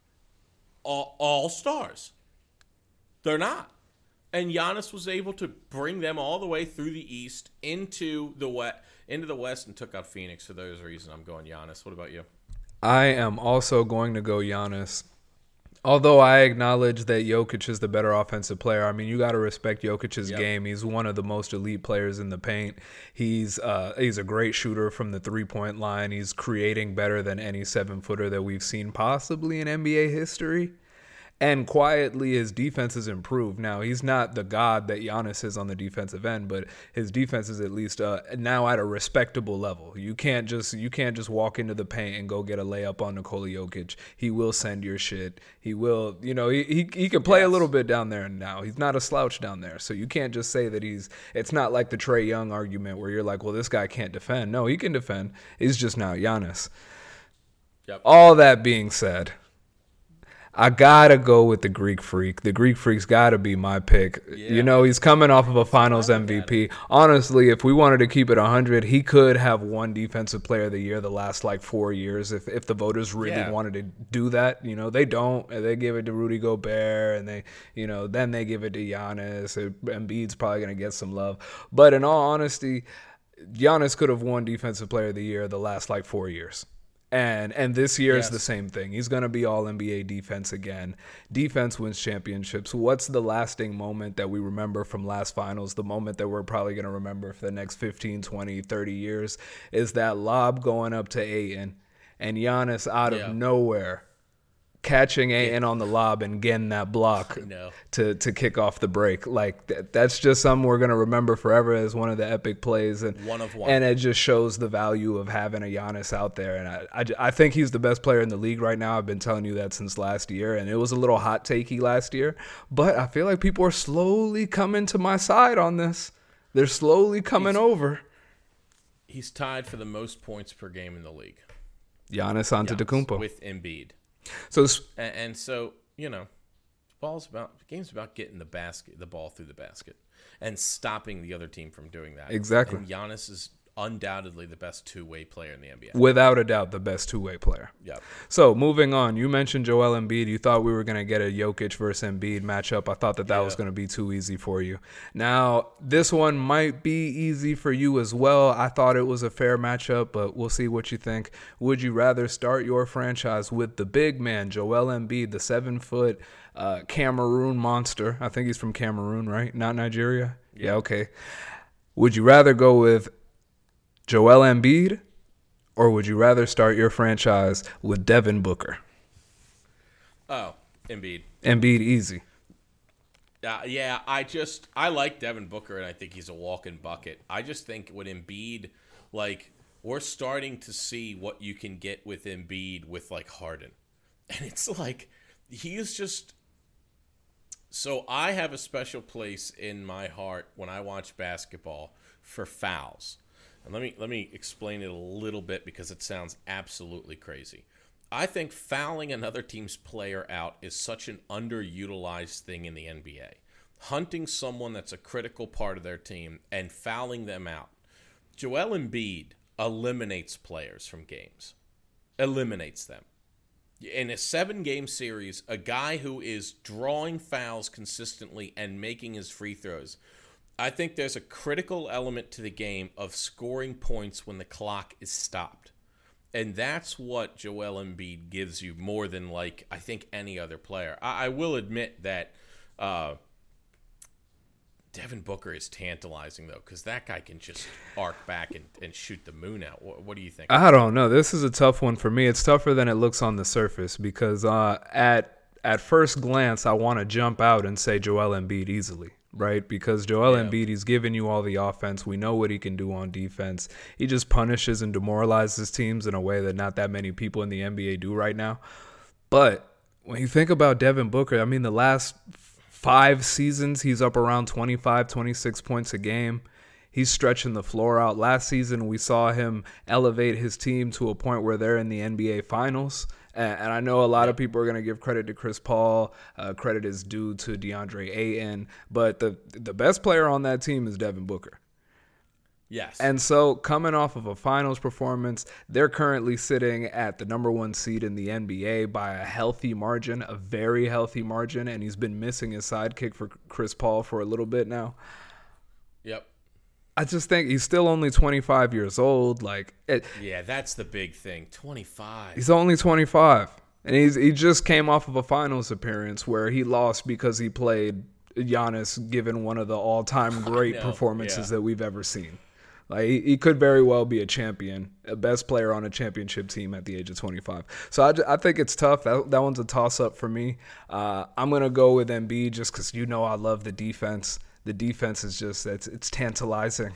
all stars. They're not. And Giannis was able to bring them all the way through the East into the West and took out Phoenix. For those reasons, I'm going Giannis. What about you? I am also going to go Giannis. Although I acknowledge that Jokic is the better offensive player. I mean, you got to respect Jokic's game. He's one of the most elite players in the paint. He's a great shooter from the three-point line. He's creating better than any seven-footer that we've seen possibly in NBA history. And quietly, his defense has improved. Now, he's not the god that Giannis is on the defensive end, but his defense is at least now at a respectable level. You can't just walk into the paint and go get a layup on Nikola Jokic. He will send your shit. He will, he can play a little bit down there now. He's not a slouch down there. So you can't just say that it's not like the Trae Young argument where you're like, well, this guy can't defend. No, he can defend. He's just not Giannis. Yep. All that being said, I gotta go with the Greek Freak. The Greek Freak's gotta be my pick. Yeah. He's coming off of a Finals MVP. Honestly, if we wanted to keep it 100, he could have won Defensive Player of the Year the last 4 years if the voters really wanted to do that. They don't. They give it to Rudy Gobert, and they then they give it to Giannis. Embiid's probably gonna get some love. But in all honesty, Giannis could have won Defensive Player of the Year the last 4 years. And this year is the same thing. He's going to be All-NBA defense again. Defense wins championships. What's the lasting moment that we remember from last finals, the moment that we're probably going to remember for the next 15, 20, 30 years, is that lob going up to Ayton and Giannis out of nowhere catching Ayton on the lob and getting that block to kick off the break. That's just something we're going to remember forever as one of the epic plays. And one of one. And it just shows the value of having a Giannis out there. And I think he's the best player in the league right now. I've been telling you that since last year. And it was a little hot takey last year. But I feel like people are slowly coming to my side on this. They're slowly coming over. He's tied for the most points per game in the league. Giannis Antetokounmpo. With Embiid. So the game's about getting the ball through the basket, and stopping the other team from doing that. Exactly. And Giannis is undoubtedly the best two-way player in the NBA. Without a doubt, the best two-way player. Yeah. So moving on, you mentioned Joel Embiid. You thought we were going to get a Jokic versus Embiid matchup. I thought that was going to be too easy for you. Now, this one might be easy for you as well. I thought it was a fair matchup, but we'll see what you think. Would you rather start your franchise with the big man, Joel Embiid, the 7-foot Cameroon monster? I think he's from Cameroon, right? Not Nigeria? Yeah, okay. Would you rather go with Joel Embiid, or would you rather start your franchise with Devin Booker? Oh, Embiid. Embiid, easy. I like Devin Booker, and I think he's a walking bucket. I just think with Embiid, we're starting to see what you can get with Embiid with, Harden. And it's he is just... So I have a special place in my heart when I watch basketball for fouls. And let me explain it a little bit because it sounds absolutely crazy. I think fouling another team's player out is such an underutilized thing in the NBA. Hunting someone that's a critical part of their team and fouling them out. Joel Embiid eliminates players from games. Eliminates them. In a 7-game series, a guy who is drawing fouls consistently and making his free throws, I think there's a critical element to the game of scoring points when the clock is stopped. And that's what Joel Embiid gives you more than, I think, any other player. I will admit that Devin Booker is tantalizing, though, because that guy can just arc back and shoot the moon out. What do you think? I don't know. This is a tough one for me. It's tougher than it looks on the surface because at first glance, I want to jump out and say Joel Embiid easily. Right, because Joel Embiid, he's giving you all the offense. We know what he can do on defense. He just punishes and demoralizes teams in a way that not that many people in the NBA do right now. But when you think about Devin Booker, I mean, the last 5 seasons, he's up around 25, 26 points a game. He's stretching the floor out. Last season, we saw him elevate his team to a point where they're in the NBA Finals. And I know a lot of people are going to give credit to Chris Paul. Credit is due to DeAndre Ayton. But the best player on that team is Devin Booker. Yes. And so coming off of a finals performance, they're currently sitting at the number one seed in the NBA by a healthy margin, a very healthy margin, and he's been missing his sidekick for Chris Paul for a little bit now. Yep. I just think he's still only 25 years old. Yeah, that's the big thing. 25. He's only 25. And he just came off of a finals appearance where he lost because he played Giannis, given one of the all-time great performances that we've ever seen. Like, he could very well be a champion, a best player on a championship team at the age of 25. So I think it's tough. That one's a toss-up for me. I'm going to go with Embiid just because I love the defense. The defense is just it's tantalizing.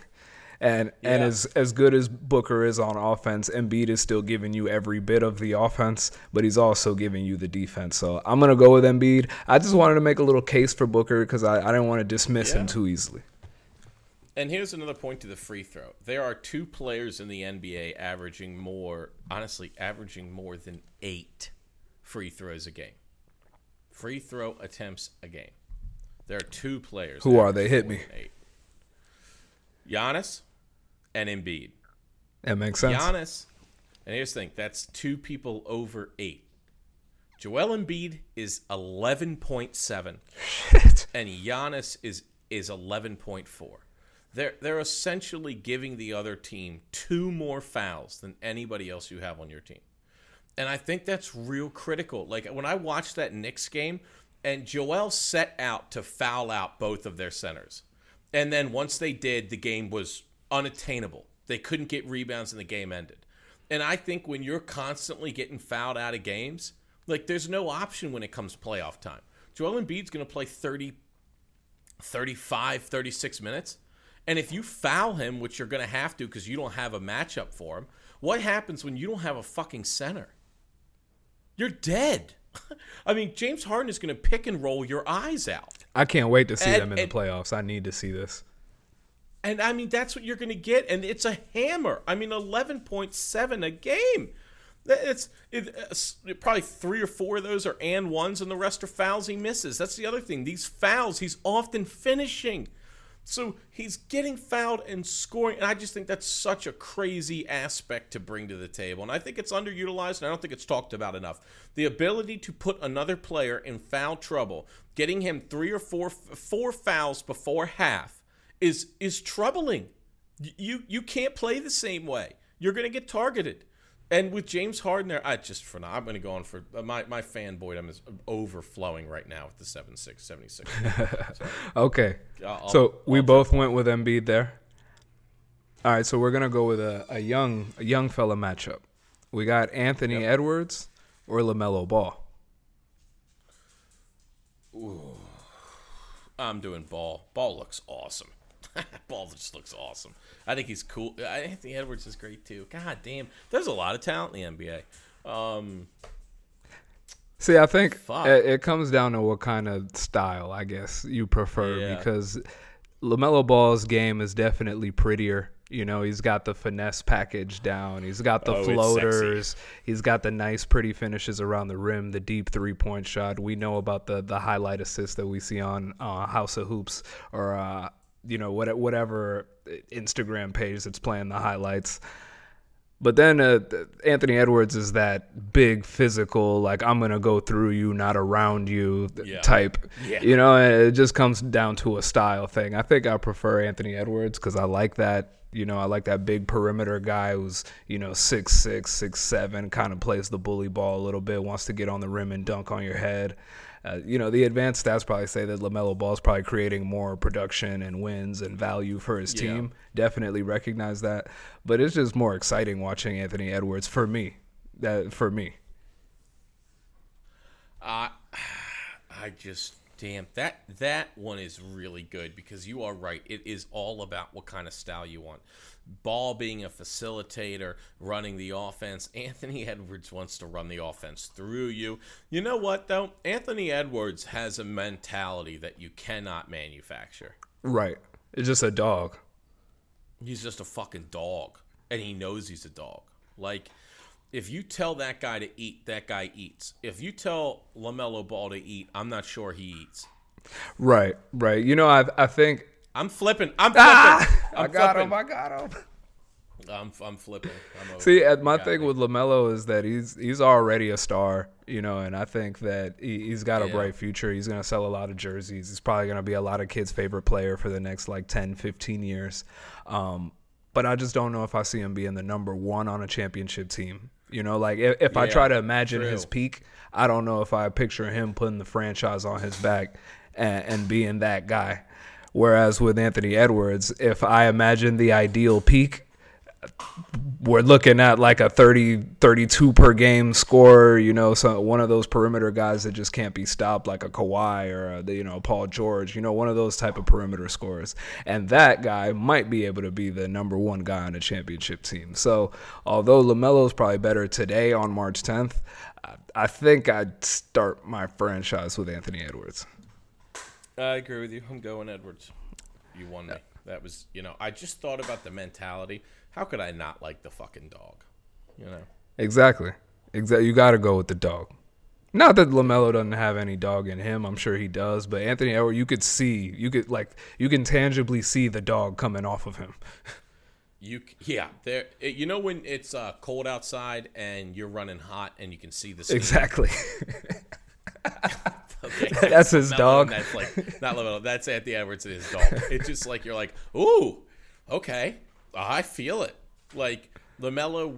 And as good as Booker is on offense, Embiid is still giving you every bit of the offense, but he's also giving you the defense. So I'm going to go with Embiid. I just wanted to make a little case for Booker because I didn't want to dismiss him too easily. And here's another point to the free throw. There are two players in the NBA averaging more than 8 free throws a game. Free throw attempts a game. There are two players. Who are they? Hit me. 8. Giannis and Embiid. That makes sense. Giannis, and here's the thing, that's two people over 8. Joel Embiid is 11.7. Shit. And Giannis is 11.4. They're essentially giving the other team 2 more fouls than anybody else you have on your team. And I think that's real critical. Like, when I watched that Knicks game, and Joel set out to foul out both of their centers. And then once they did, the game was unattainable. They couldn't get rebounds, and the game ended. And I think when you're constantly getting fouled out of games, like, there's no option when it comes playoff time. Joel Embiid's going to play 30, 35, 36 minutes. And if you foul him, which you're going to have to because you don't have a matchup for him, what happens when you don't have a fucking center? You're dead. I mean, James Harden is going to pick and roll your eyes out. I can't wait to see them in the playoffs. I need to see this. And, I mean, that's what you're going to get, and it's a hammer. I mean, 11.7 a game. Probably 3 or 4 of those are and ones, and the rest are fouls he misses. That's the other thing. These fouls, he's often finishing. So he's getting fouled and scoring, and I just think that's such a crazy aspect to bring to the table. And I think it's underutilized, and I don't think it's talked about enough. The ability to put another player in foul trouble, getting him 3 or 4 fouls before half is troubling. You can't play the same way. You're going to get targeted. And with James Harden there, I'm going to go on for my fanboydom is overflowing right now with the 76. Okay. We both went with Embiid there. All right, so we're going to go with a young fella matchup. We got Anthony Edwards or LaMelo Ball. Ooh. I'm doing Ball. Ball looks awesome. Ball just looks awesome. I think he's cool. Anthony Edwards is great too. God damn, there's a lot of talent in the NBA. See, I think it comes down to what kind of style, I guess, you prefer because LaMelo Ball's game is definitely prettier. You know, he's got the finesse package down. He's got the floaters. He's got the nice, pretty finishes around the rim, the deep three-point shot. We know about the highlight assist that we see on House of Hoops or whatever Instagram page that's playing the highlights. But then Anthony Edwards is that big physical, like, I'm going to go through you, not around you type. Yeah. You know, it just comes down to a style thing. I think I prefer Anthony Edwards because I like that. You know, I like that big perimeter guy who's, 6'6", 6'7", kind of plays the bully ball a little bit, wants to get on the rim and dunk on your head. The advanced stats probably say that LaMelo Ball is probably creating more production and wins and value for his team. Definitely recognize that. But it's just more exciting watching Anthony Edwards for me. That one is really good because you are right. It is all about what kind of style you want. Ball being a facilitator, running the offense. Anthony Edwards wants to run the offense through you. You know what, though? Anthony Edwards has a mentality that you cannot manufacture. Right. It's just a dog. He's just a fucking dog, and he knows he's a dog. Like, if you tell that guy to eat, that guy eats. If you tell LaMelo Ball to eat, I'm not sure he eats. Right. You know, I think I'm flipping. I'm flipping. I got him. I'm flipping. I'm over. See, my thing with LaMelo is that he's already a star, you know, and I think that he's got a bright future. He's going to sell a lot of jerseys. He's probably going to be a lot of kids' favorite player for the next, 10, 15 years. But I just don't know if I see him being the number one on a championship team. You know, if I try to imagine his peak, I don't know if I picture him putting the franchise on his back and being that guy. Whereas with Anthony Edwards, if I imagine the ideal peak, we're looking at a 30, 32 per game scorer, you know, so one of those perimeter guys that just can't be stopped, like a Kawhi or a Paul George, you know, one of those type of perimeter scorers. And that guy might be able to be the number one guy on a championship team. So although LaMelo's probably better today on March 10th, I think I'd start my franchise with Anthony Edwards. I agree with you. I'm going Edwards. You won me. That was, I just thought about the mentality. How could I not like the fucking dog? Exactly. You got to go with the dog. Not that LaMelo doesn't have any dog in him. I'm sure he does. But Anthony Edwards, you can tangibly see the dog coming off of him. There. You know when it's cold outside and you're running hot and you can see the skin? Exactly. Okay. That's his dog. That's not LaMelo. That's Anthony Edwards and his dog. It's just you're ooh, okay. I feel it. LaMelo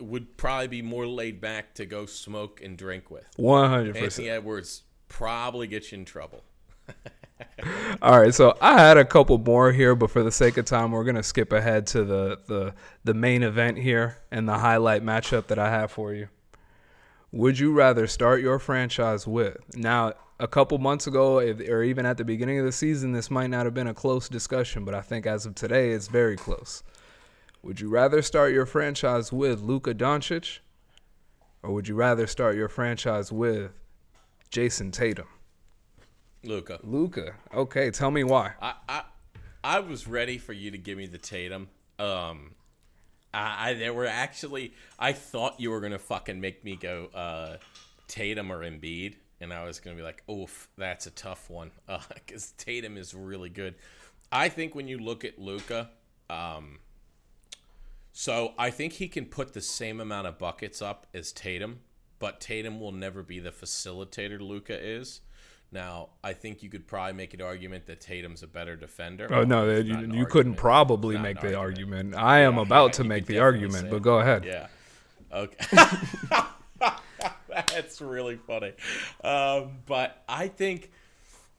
would probably be more laid back to go smoke and drink with. 100%. Anthony Edwards probably gets you in trouble. All right, so I had a couple more here, but for the sake of time, we're going to skip ahead to the main event here and the highlight matchup that I have for you. Would you rather start your franchise with? Now, a couple months ago, or even at the beginning of the season, this might not have been a close discussion, but I think as of today, it's very close. Would you rather start your franchise with Luka Doncic, or would you rather start your franchise with Jason Tatum? Luka. Okay, tell me why. I was ready for you to give me the Tatum. I thought you were going to fucking make me go Tatum or Embiid, and I was going to be like, oof, that's a tough one, because Tatum is really good. I think when you look at Luka, so I think he can put the same amount of buckets up as Tatum, but Tatum will never be the facilitator Luka is. Now, I think you could probably make an argument that Tatum's a better defender. Oh, no, you couldn't probably make the argument. I am about to make the argument, but go ahead. Yeah. Okay. That's really funny. But I think,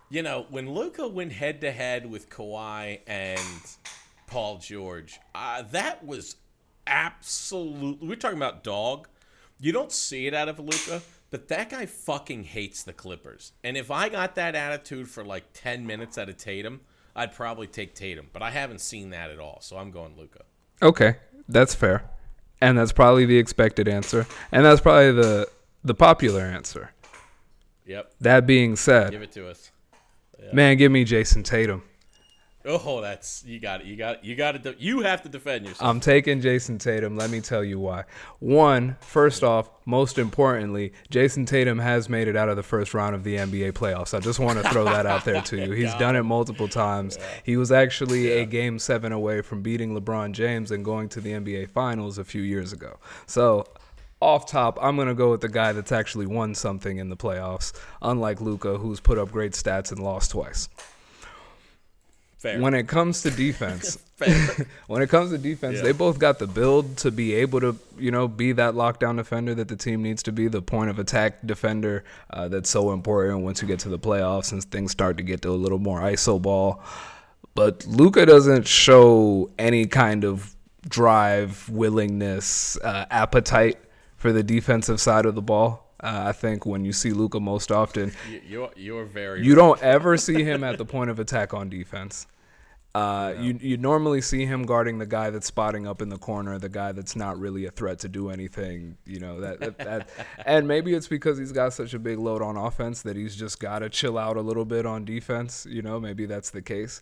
when Luka went head-to-head with Kawhi and Paul George, that was absolutely – we're talking about dog. You don't see it out of Luka. But that guy fucking hates the Clippers. And if I got that attitude for 10 minutes out of Tatum, I'd probably take Tatum. But I haven't seen that at all, so I'm going Luka. Okay, that's fair. And that's probably the expected answer. And that's probably the popular answer. Yep. That being said. Give it to us. Yep. Man, give me Jason Tatum. Oh, that's you have to defend yourself. I'm taking Jason Tatum. Let me tell you why. First off, most importantly, Jason Tatum has made it out of the first round of the NBA playoffs. I just want to throw that out there to you. He's done it multiple times. Yeah. He was actually a game 7 away from beating LeBron James and going to the NBA Finals a few years ago. So, off top, I'm going to go with the guy that's actually won something in the playoffs, unlike Luka, who's put up great stats and lost twice. Fair. When it comes to defense, they both got the build to be able to, be that lockdown defender that the team needs to be, the point of attack defender that's so important once you get to the playoffs and things start to get to a little more iso ball. But Luka doesn't show any kind of drive, willingness, appetite for the defensive side of the ball. I think when you see Luka most often, you don't ever see him at the point of attack on defense. You normally see him guarding the guy that's spotting up in the corner, the guy that's not really a threat to do anything. And maybe it's because he's got such a big load on offense that he's just got to chill out a little bit on defense. Maybe that's the case.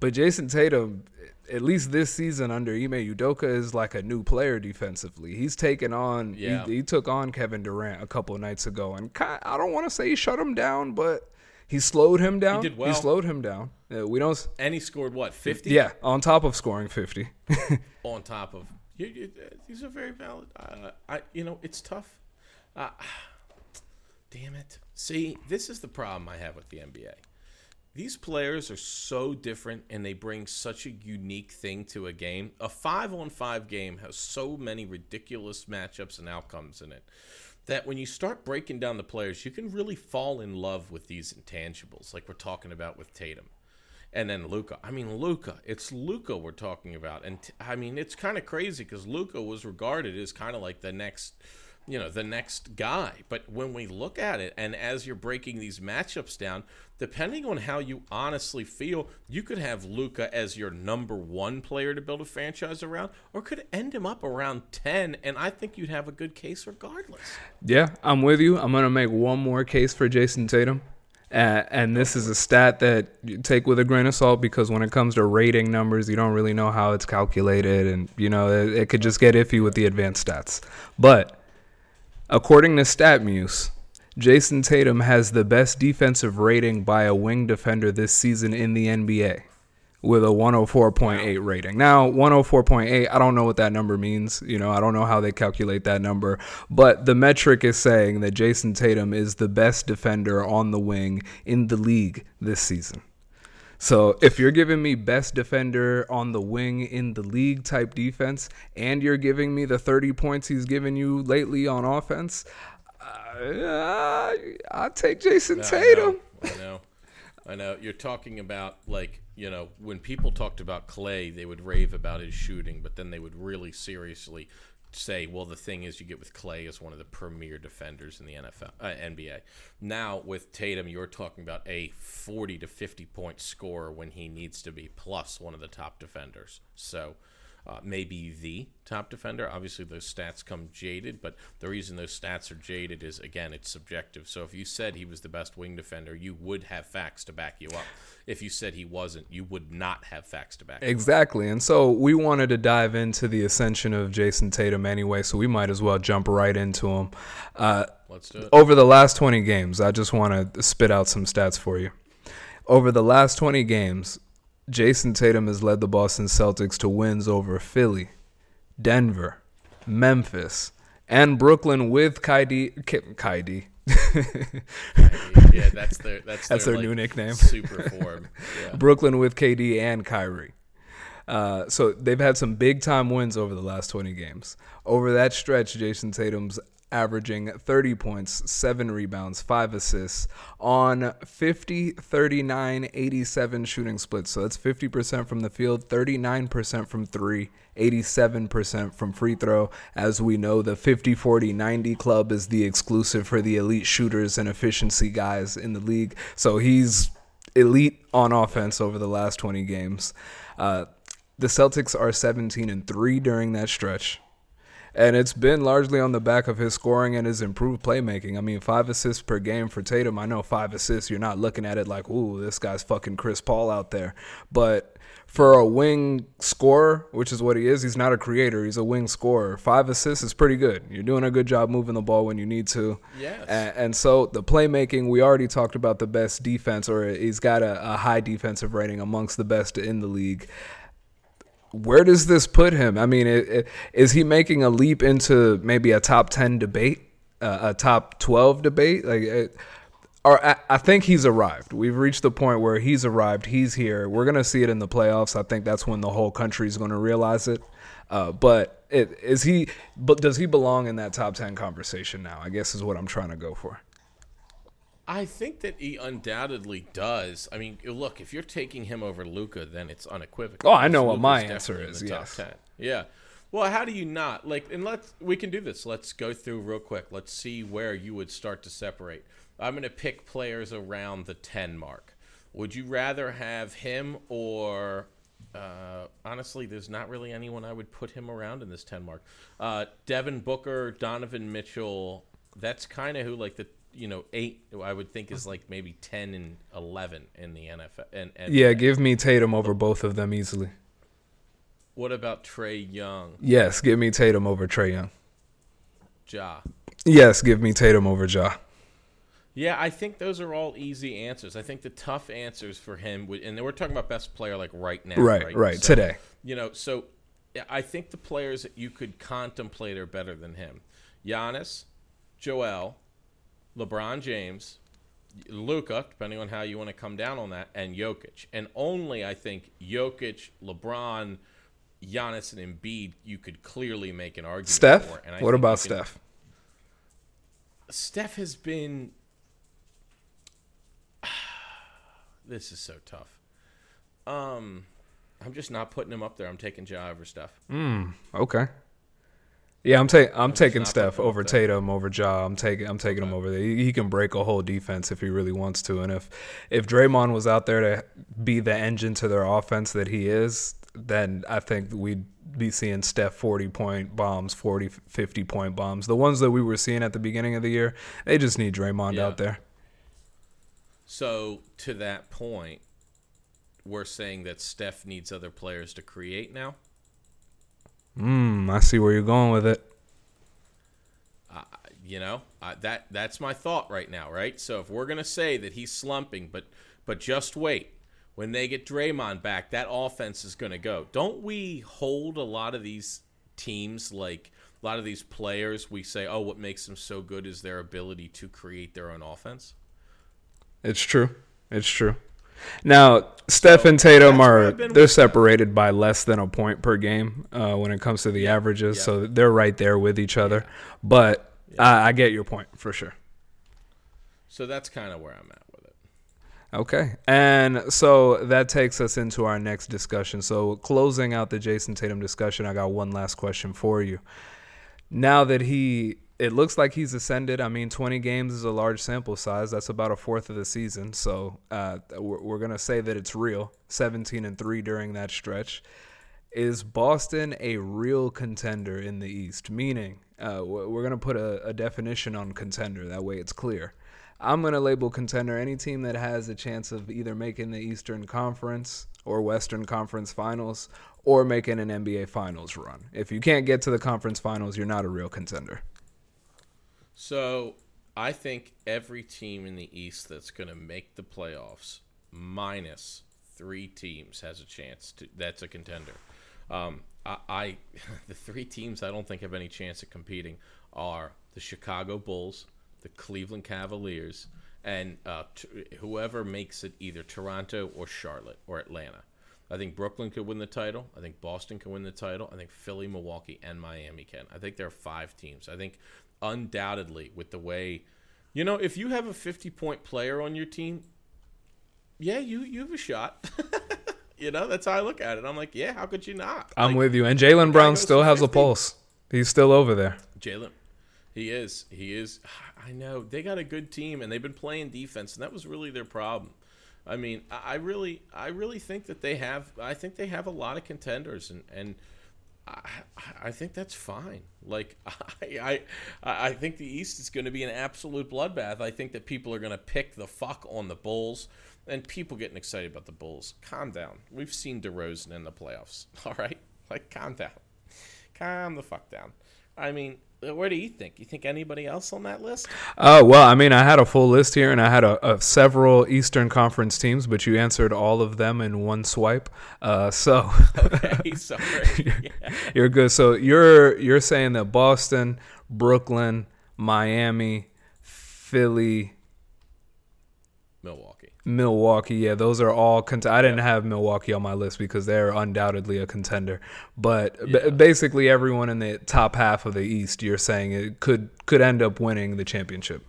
But Jason Tatum, at least this season under Ime Udoka, is a new player defensively. He's taken on – he took on Kevin Durant a couple night ago. And I don't want to say he shut him down, but He slowed him down. He did well. He slowed him down. We don't. And he scored what, 50? Yeah, on top of scoring 50. On top of. These are very valid. It's tough. Damn it. See, this is the problem I have with the NBA. These players are so different, and they bring such a unique thing to a game. A 5-on-5 game has so many ridiculous matchups and outcomes in it that when you start breaking down the players, you can really fall in love with these intangibles, like we're talking about with Tatum. And then Luka. I mean, Luka. It's Luka we're talking about. And, it's kind of crazy because Luka was regarded as kind of like the next... the next guy. But when we look at it, and as you're breaking these matchups down, depending on how you honestly feel, you could have Luka as your number one player to build a franchise around, or could end him up around 10, and I think you'd have a good case regardless. Yeah, I'm with you. I'm going to make one more case for Jason Tatum. And this is a stat that you take with a grain of salt because when it comes to rating numbers, you don't really know how it's calculated, and, it could just get iffy with the advanced stats. But... according to StatMuse, Jason Tatum has the best defensive rating by a wing defender this season in the NBA with a 104.8 rating. Now, 104.8, I don't know what that number means. I don't know how they calculate that number. But the metric is saying that Jason Tatum is the best defender on the wing in the league this season. So if you're giving me best defender on the wing in the league type defense, and you're giving me the 30 points he's given you lately on offense, I'll take Jason Tatum. I know. You're talking about when people talked about Klay, they would rave about his shooting, but then they would really seriously say, well, the thing is you get with Klay is one of the premier defenders in the NBA. Now with Tatum, you're talking about a 40 to 50 point scorer when he needs to be, plus one of the top defenders. So maybe the top defender. Obviously those stats come jaded, but the reason those stats are jaded is, again, it's subjective. So if you said he was the best wing defender, you would have facts to back you up. If you said he wasn't, you would not have facts to back you up. Exactly. And so we wanted to dive into the ascension of Jason Tatum anyway, so we might as well jump right into him. Let's do it. Over the last 20 games, I just want to spit out some stats for you. Over the last 20 games, Jason Tatum has led the Boston Celtics to wins over Philly, Denver, Memphis, and Brooklyn with Kyrie. Yeah, that's their new nickname. Super form. Yeah. Brooklyn with KD and Kyrie. So they've had some big-time wins over the last 20 games. Over that stretch, Jason Tatum's averaging 30 points, 7 rebounds, 5 assists on 50, 39, 87 shooting splits. So that's 50% from the field, 39% from 3, 87% from free throw. As we know, the 50, 40, 90 club is the exclusive for the elite shooters and efficiency guys in the league. So he's elite on offense over the last 20 games. The Celtics are 17-3 during that stretch. And it's been largely on the back of his scoring and his improved playmaking. 5 assists per game for Tatum. I know 5 assists, you're not looking at it like, ooh, this guy's fucking Chris Paul out there. But for a wing scorer, which is what he is, he's not a creator. He's a wing scorer. 5 assists is pretty good. You're doing a good job moving the ball when you need to. Yes. And so the playmaking, we already talked about the best defense, or he's got a high defensive rating amongst the best in the league. Where does this put him? Is he making a leap into maybe a top 10 debate, a top 12 debate? I think he's arrived. We've reached the point where he's arrived. He's here. We're going to see it in the playoffs. I think that's when the whole country is going to realize it. But does he belong in that top 10 conversation now? I guess is what I'm trying to go for. I think that he undoubtedly does. Look, if you're taking him over Luka, then it's unequivocal. Oh, I know what my answer is. Yes. Yeah. Well, how do you not? We can do this. Let's go through real quick. Let's see where you would start to separate. I'm going to pick players around the 10 mark. Would you rather have him or, honestly, there's not really anyone I would put him around in this 10 mark. Devin Booker, Donovan Mitchell, that's kind of who, the 8, I would think, is maybe 10 and 11 in the NFL. And give me Tatum over both of them easily. What about Trae Young? Yes, give me Tatum over Trae Young. Ja. Yes, give me Tatum over Ja. Yeah, I think those are all easy answers. I think the tough answers for him, and we're talking about best player like right now. Right, so, today. You know, so I think the players that you could contemplate are better than him. Giannis, Joel, LeBron James, Luka, depending on how you want to come down on that, and Jokic. And only, I think, Jokic, LeBron, Giannis, and Embiid you could clearly make an argument Steph? For. Steph? What about Steph? Steph has been... This is so tough. I'm just not putting him up there. I'm taking Ja over Steph. Okay. Yeah, I'm taking Steph over Tatum, over Ja. I'm taking him over there. He can break a whole defense if he really wants to. And if Draymond was out there to be the engine to their offense that he is, then I think we'd be seeing Steph 40-point bombs, 40, 50-point bombs. The ones that we were seeing at the beginning of the year, they just need Draymond out there. So, to that point, we're saying that Steph needs other players to create now? I see where you're going with it. That's my thought right now, right? So, if we're going to say that he's slumping, but just wait. When they get Draymond back, that offense is going to go. Don't we hold a lot of these teams, like a lot of these players, we say, oh, what makes them so good is their ability to create their own offense? It's true. Now, Steph and Tatum they're separated by less than a point per game when it comes to the averages, so they're right there with each other. But I get your point for sure. So that's kind of where I'm at with it. Okay, and so that takes us into our next discussion. So closing out the Jason Tatum discussion, I got one last question for you. Now that it looks like he's ascended. I mean, 20 games is a large sample size. That's about a fourth of the season. So we're going to say that it's real. 17-3 during that stretch. Is Boston a real contender in the East? Meaning, we're going to put a definition on contender. That way it's clear. I'm going to label contender any team that has a chance of either making the Eastern Conference or Western Conference Finals or making an NBA Finals run. If you can't get to the Conference Finals, you're not a real contender. So, I think every team in the East that's going to make the playoffs, minus three teams, has a chance. That's a contender. The three teams I don't think have any chance of competing are the Chicago Bulls, the Cleveland Cavaliers, and whoever makes it, either Toronto or Charlotte or Atlanta. I think Brooklyn could win the title. I think Boston can win the title. I think Philly, Milwaukee, and Miami can. I think there are five teams. I think... Undoubtedly, with the way, if you have a 50-point player on your team, you have a shot. That's how I look at it. I'm like, yeah, how could you not? I'm with you. And Jaylen Brown still has a pulse. He's still over there. Jaylen, he is. I know they got a good team, and they've been playing defense, and that was really their problem. I mean, I really think that they have. I think they have a lot of contenders, and. I think that's fine. Like, I think the East is going to be an absolute bloodbath. I think that people are going to pick the fuck on the Bulls, and people getting excited about the Bulls. Calm down. We've seen DeRozan in the playoffs, all right? Like, calm down. Calm the fuck down. I mean, where do you think? You think anybody else on that list? Well, I mean, I had a full list here, and I had several Eastern Conference teams, but you answered all of them in one swipe. Okay, sorry. You're good. So you're saying that Boston, Brooklyn, Miami, Philly, Milwaukee, yeah, those are all I didn't have Milwaukee on my list because they're undoubtedly a contender. But basically everyone in the top half of the East, you're saying it could end up winning the championship.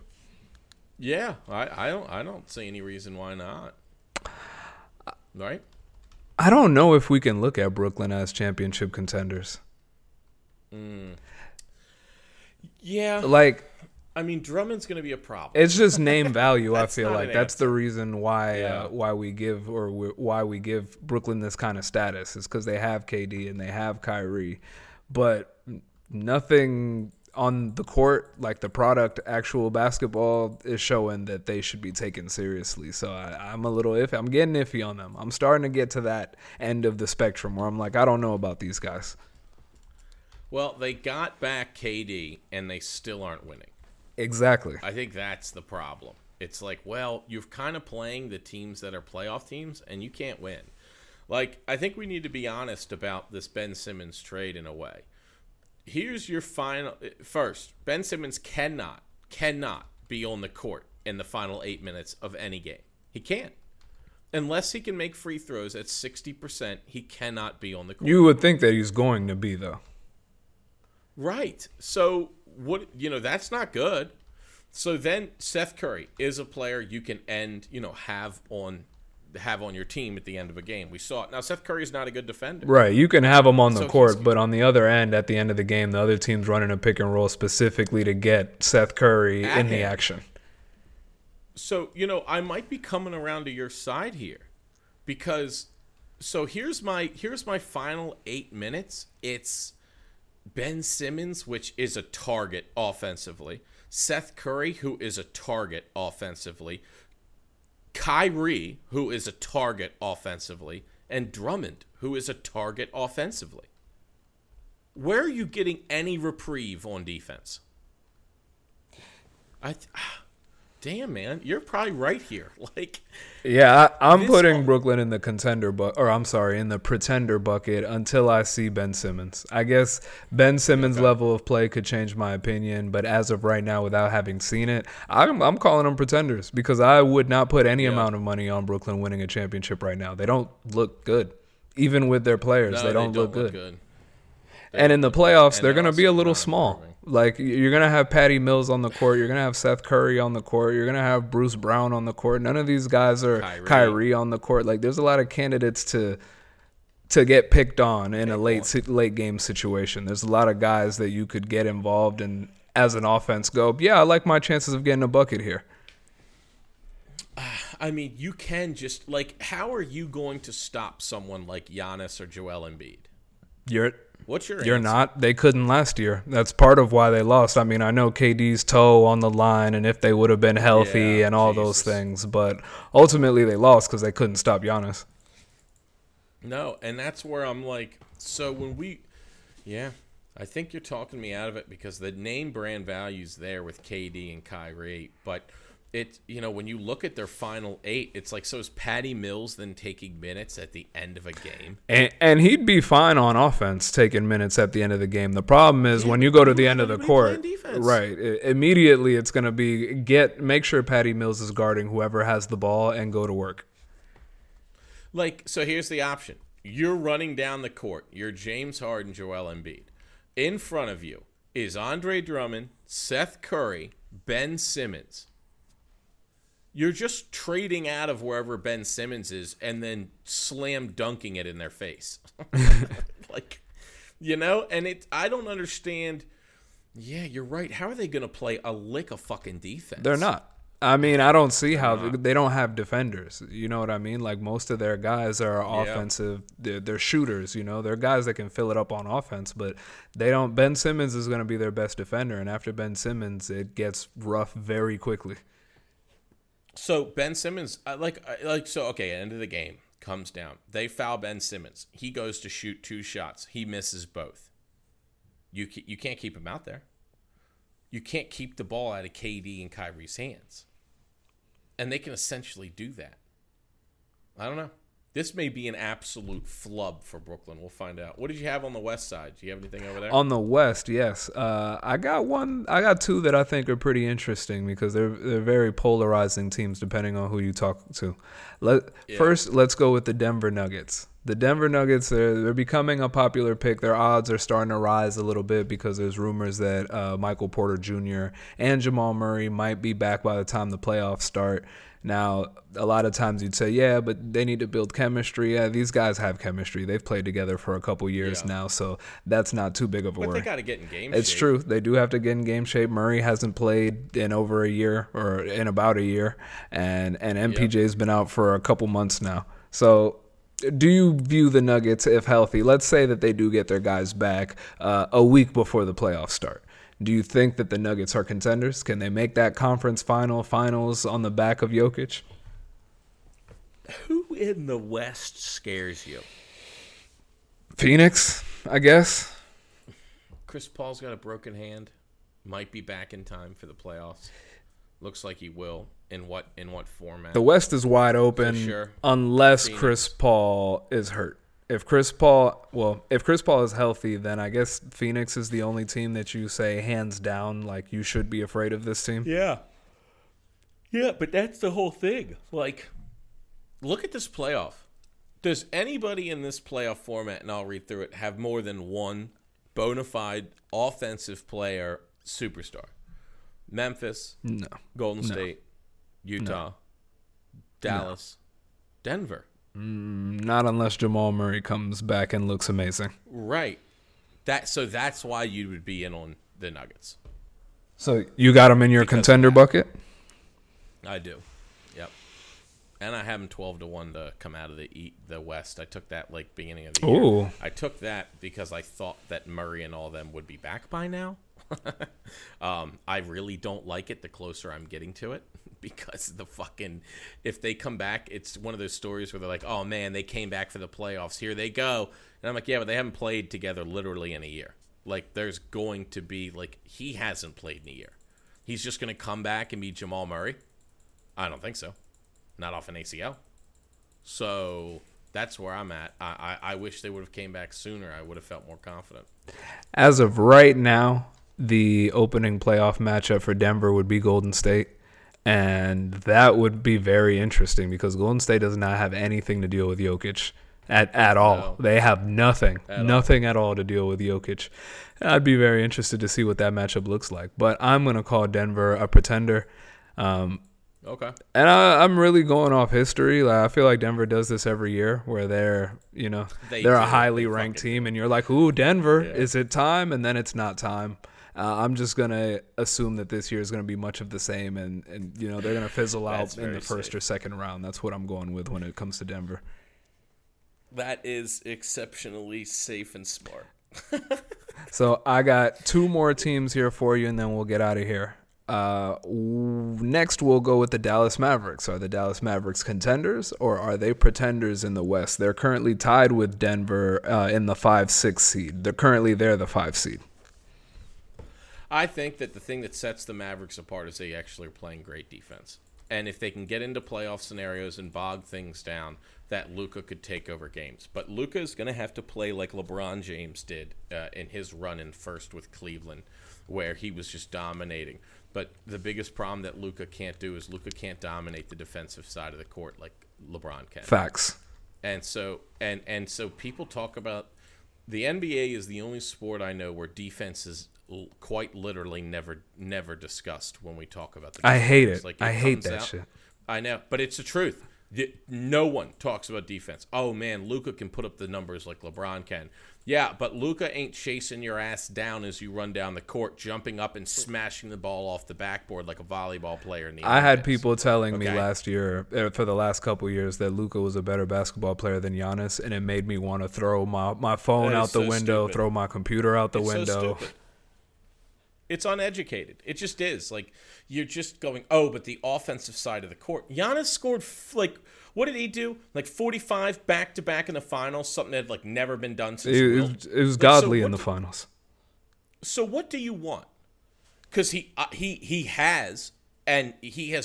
Yeah, I don't see any reason why not. Right? I don't know if we can look at Brooklyn as championship contenders. Yeah. Like, I mean, Drummond's going to be a problem. It's just name value. I feel like that's the reason why why we give Brooklyn this kind of status is because they have KD and they have Kyrie, but nothing on the court, like the product, actual basketball, is showing that they should be taken seriously. So I'm a little iffy. I'm getting iffy on them. I'm starting to get to that end of the spectrum where I'm like, I don't know about these guys. Well, they got back KD and they still aren't winning. Exactly. I think that's the problem. it's like, well, you're kind of playing the teams that are playoff teams, and you can't win. Like, I think we need to be honest about this Ben Simmons trade in a way. Here's your final – first, Ben Simmons cannot be on the court in the final 8 minutes of any game. He can't. Unless he can make free throws at 60%, he cannot be on the court. You would think that he's going to be, though. Right. So, what, you know, that's not good. So then Steph Curry is a player you can end, you know, have on your team at the end of a game. We saw it. Now, Seth Curry is not a good defender. Right. You can have him on the court, but on the other end, at the end of the game, the other team's running a pick and roll specifically to get Seth Curry in the action. So, you know, I might be coming around to your side here because so here's my final 8 minutes. It's Ben Simmons, which is a target offensively. Seth Curry, who is a target offensively. Kyrie, who is a target offensively, and Drummond, who is a target offensively. Where are you getting any reprieve on defense? Damn, man, you're probably right here. Like, yeah, I'm putting Brooklyn in the contender, in the pretender bucket until I see Ben Simmons. I guess Ben Simmons' level of play could change my opinion, but as of right now, without having seen it, I'm calling them pretenders because I would not put any amount of money on Brooklyn winning a championship right now. They don't look good, even with their players. They don't look good. And in the playoffs, they're going to be a little small. Like, you're going to have Patty Mills on the court. You're going to have Seth Curry on the court. You're going to have Bruce Brown on the court. None of these guys are Kyrie on the court. Like, there's a lot of candidates to get picked on in a late game situation. There's a lot of guys that you could get involved in as an offense go, yeah, I like my chances of getting a bucket here. I mean, you can just, like, how are you going to stop someone like Giannis or Joel Embiid? You're answer? Not. They couldn't last year. That's part of why they lost. I mean, I know KD's toe on the line and if they would have been healthy and all those things, but ultimately they lost because they couldn't stop Giannis. No, and that's where I'm like, so when we – yeah, I think you're talking me out of it because the name brand value's there with KD and Kyrie, but – it, you know, when you look at their final eight, it's like, so is Patty Mills then taking minutes at the end of a game? And he'd be fine on offense taking minutes at the end of the game. The problem is when you go to the end of the court, right, immediately it's going to be make sure Patty Mills is guarding whoever has the ball and go to work. Like, so here's the option. You're running down the court. You're James Harden, Joel Embiid. In front of you is Andre Drummond, Seth Curry, Ben Simmons. You're just trading out of wherever Ben Simmons is and then slam dunking it in their face. Like, you know, and I don't understand. Yeah, you're right. How are they going to play a lick of fucking defense? They're not. I mean, I don't see how they don't have defenders. You know what I mean? Like, most of their guys are offensive. They're shooters, you know. They're guys that can fill it up on offense, but they don't. Ben Simmons is going to be their best defender, and after Ben Simmons, it gets rough very quickly. So Ben Simmons, end of the game comes down. They foul Ben Simmons. He goes to shoot two shots. He misses both. You can't keep him out there. You can't keep the ball out of KD and Kyrie's hands. And they can essentially do that. I don't know. This may be an absolute flub for Brooklyn. We'll find out. What did you have on the west side? Do you have anything over there? On the west, yes. I got two that I think are pretty interesting because they're very polarizing teams depending on who you talk to. First, let's go with the Denver Nuggets. The Denver Nuggets, they're becoming a popular pick. Their odds are starting to rise a little bit because there's rumors that Michael Porter Jr. and Jamal Murray might be back by the time the playoffs start. Now, a lot of times you'd say, yeah, but they need to build chemistry. Yeah, these guys have chemistry. They've played together for a couple years now, so that's not too big of a worry. But they got to get in game shape. It's true. They do have to get in game shape. Murray hasn't played in about a year, and MPJ's been out for a couple months now. So do you view the Nuggets, if healthy, let's say that they do get their guys back a week before the playoffs start? Do you think that the Nuggets are contenders? Can they make that conference finals on the back of Jokic? Who in the West scares you? Phoenix, I guess. Chris Paul's got a broken hand. Might be back in time for the playoffs. Looks like he will. In what format? The West is wide open, sure. Unless Phoenix. Chris Paul is hurt. If Chris Paul is healthy, then I guess Phoenix is the only team that you say hands down, like, you should be afraid of this team. Yeah, but that's the whole thing. Like, look at this playoff. Does anybody in this playoff format, and I'll read through it, have more than one bona fide offensive player superstar? Memphis, no. Golden State, no. Utah, no. Dallas, no. Denver. Not unless Jamal Murray comes back and looks amazing. Right. So that's why you would be in on the Nuggets. So you got them in your contender bucket? I do. Yep. And I have them 12-1 to come out of the West. I took that beginning of the year. Ooh. I took that because I thought that Murray and all of them would be back by now. I really don't like it the closer I'm getting to it, because if they come back, it's one of those stories where they're like, oh man, they came back for the playoffs, here they go. And I'm like, yeah, but they haven't played together literally in a year. There's going to be he hasn't played in a year. He's just going to come back and be Jamal Murray? I don't think so. Not off an ACL. So that's where I'm at. I wish they would have came back sooner. I would have felt more confident. As of right now, the opening playoff matchup for Denver would be Golden State, and that would be very interesting because Golden State does not have anything to deal with Jokic at all. No. They have nothing at all to deal with Jokic. I'd be very interested to see what that matchup looks like, but I'm going to call Denver a pretender. Okay. And I'm really going off history. I feel like Denver does this every year where they're a highly ranked team, and you're like, ooh, Denver, is it time? And then it's not time. I'm just going to assume that this year is going to be much of the same, and they're going to fizzle out in the first or second round. That's what I'm going with when it comes to Denver. That is exceptionally safe and smart. So I got two more teams here for you, and then we'll get out of here. Next we'll go with the Dallas Mavericks. Are the Dallas Mavericks contenders, or are they pretenders in the West? They're currently tied with Denver in the 5-6 seed. They're the 5 seed. I think that the thing that sets the Mavericks apart is they actually are playing great defense. And if they can get into playoff scenarios and bog things down, that Luka could take over games. But Luka is going to have to play like LeBron James did in his run-in first with Cleveland, where he was just dominating. But the biggest problem that Luka can't do is Luka can't dominate the defensive side of the court like LeBron can. Facts. And so people talk about the NBA is the only sport I know where defense is quite literally never discussed when we talk about the defense. I hate it. I hate that shit. I know, but it's the truth. No one talks about defense. Oh man, Luka can put up the numbers like LeBron can. Yeah, but Luka ain't chasing your ass down as you run down the court, jumping up and smashing the ball off the backboard like a volleyball player. I had people telling me last year, for the last couple of years, that Luka was a better basketball player than Giannis, and it made me want to throw my phone out the window, throw my computer out the window. It's uneducated. It just is. You're just going, oh, but the offensive side of the court. Giannis scored, what did he do? 45 back-to-back in the finals, something that had, never been done since. It was godly in the finals. So what do you want? Because he has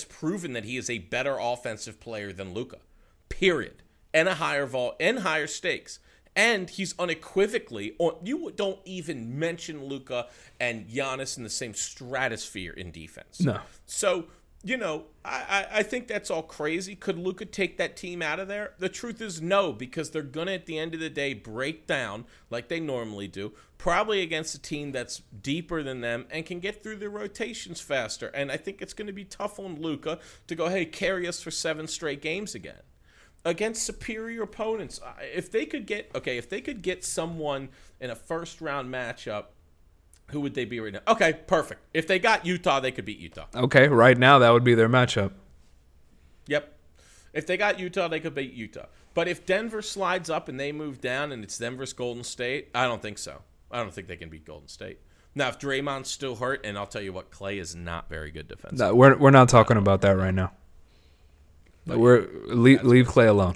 proven that he is a better offensive player than Luka, period, and a higher vol and higher stakes. And he's unequivocally – you don't even mention Luka and Giannis in the same stratosphere in defense. No. So, I think that's all crazy. Could Luka take that team out of there? The truth is no, because they're going to, at the end of the day, break down like they normally do, probably against a team that's deeper than them and can get through their rotations faster. And I think it's going to be tough on Luka to go, hey, carry us for 7 straight games again. Against superior opponents, if they could get someone in a first round matchup, who would they be right now? Okay, perfect. If they got Utah, they could beat Utah. Okay, right now that would be their matchup. Yep. If they got Utah, they could beat Utah. But if Denver slides up and they move down and it's Denver's Golden State, I don't think so. I don't think they can beat Golden State. Now, if Draymond's still hurt, and I'll tell you what, Klay is not very good defensively. No, we're not talking about that right now. Leave Klay alone.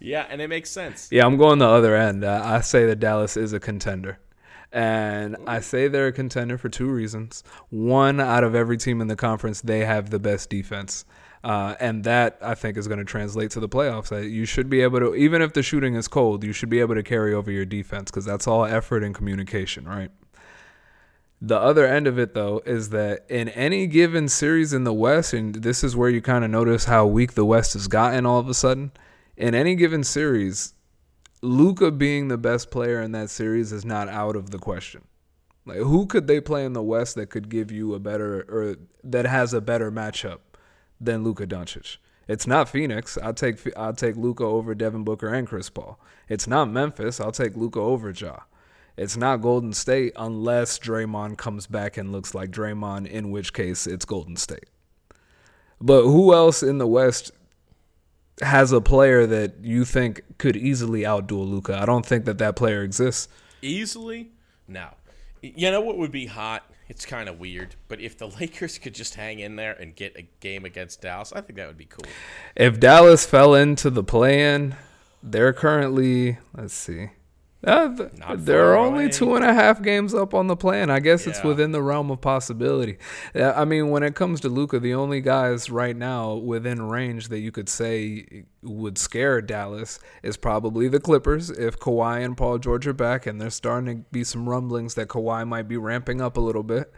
Yeah, and it makes sense. Yeah, I'm going the other end. I say that Dallas is a contender. And I say they're a contender for two reasons. One, out of every team in the conference, they have the best defense. And that, I think, is going to translate to the playoffs. You should be able to, even if the shooting is cold, you should be able to carry over your defense, because that's all effort and communication, right? The other end of it, though, is that in any given series in the West, and this is where you kind of notice how weak the West has gotten all of a sudden, in any given series, Luka being the best player in that series is not out of the question. Like, who could they play in the West that could give you a better, or that has a better matchup than Luka Doncic? It's not Phoenix. I'll take Luka over Devin Booker and Chris Paul. It's not Memphis. I'll take Luka over Ja. It's not Golden State, unless Draymond comes back and looks like Draymond, in which case it's Golden State. But who else in the West has a player that you think could easily outduel Luka? I don't think that player exists. Easily? No. You know what would be hot? It's kind of weird, but if the Lakers could just hang in there and get a game against Dallas, I think that would be cool. If Dallas fell into the play-in, they're currently, let's see, they're only 2.5 games up on the play-in. I guess it's within the realm of possibility. I mean, when it comes to Luka, the only guys right now within range that you could say would scare Dallas is probably the Clippers, if Kawhi and Paul George are back, and there's starting to be some rumblings that Kawhi might be ramping up a little bit.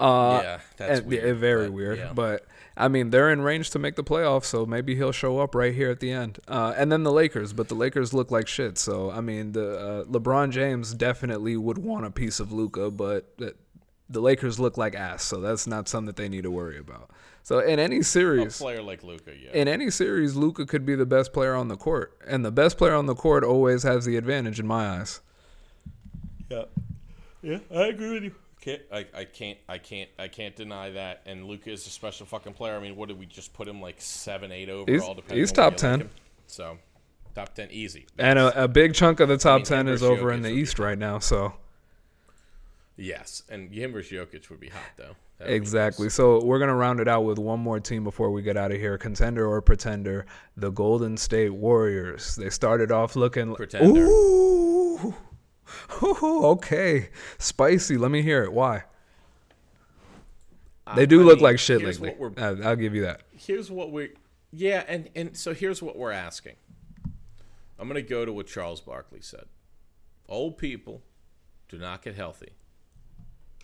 That's weird. Very weird. Yeah. But, I mean, they're in range to make the playoffs, so maybe he'll show up right here at the end. And then the Lakers, but the Lakers look like shit. So, I mean, LeBron James definitely would want a piece of Luka, but the Lakers look like ass, so that's not something that they need to worry about. So, in any series, a player like Luka, in any series, Luka could be the best player on the court, and the best player on the court always has the advantage in my eyes. Yeah, I agree with you. I can't deny that. And Luka is a special fucking player. I mean, what did we just put him, like 7-8 overall? He's top 10. Like, so top 10 easy. And a big chunk of the top 10 is over in the East right now. So yes, and him versus Jokic would be hot though. Exactly. So we're gonna round it out with one more team before we get out of here. Contender or pretender? The Golden State Warriors. They started off looking pretender. Ooh. Ooh, okay, spicy. Let me hear it. Why? They do look like shit lately. I'll give you that. Here's what we, and so here's what we're asking. I'm gonna go to what Charles Barkley said. Old people do not get healthy;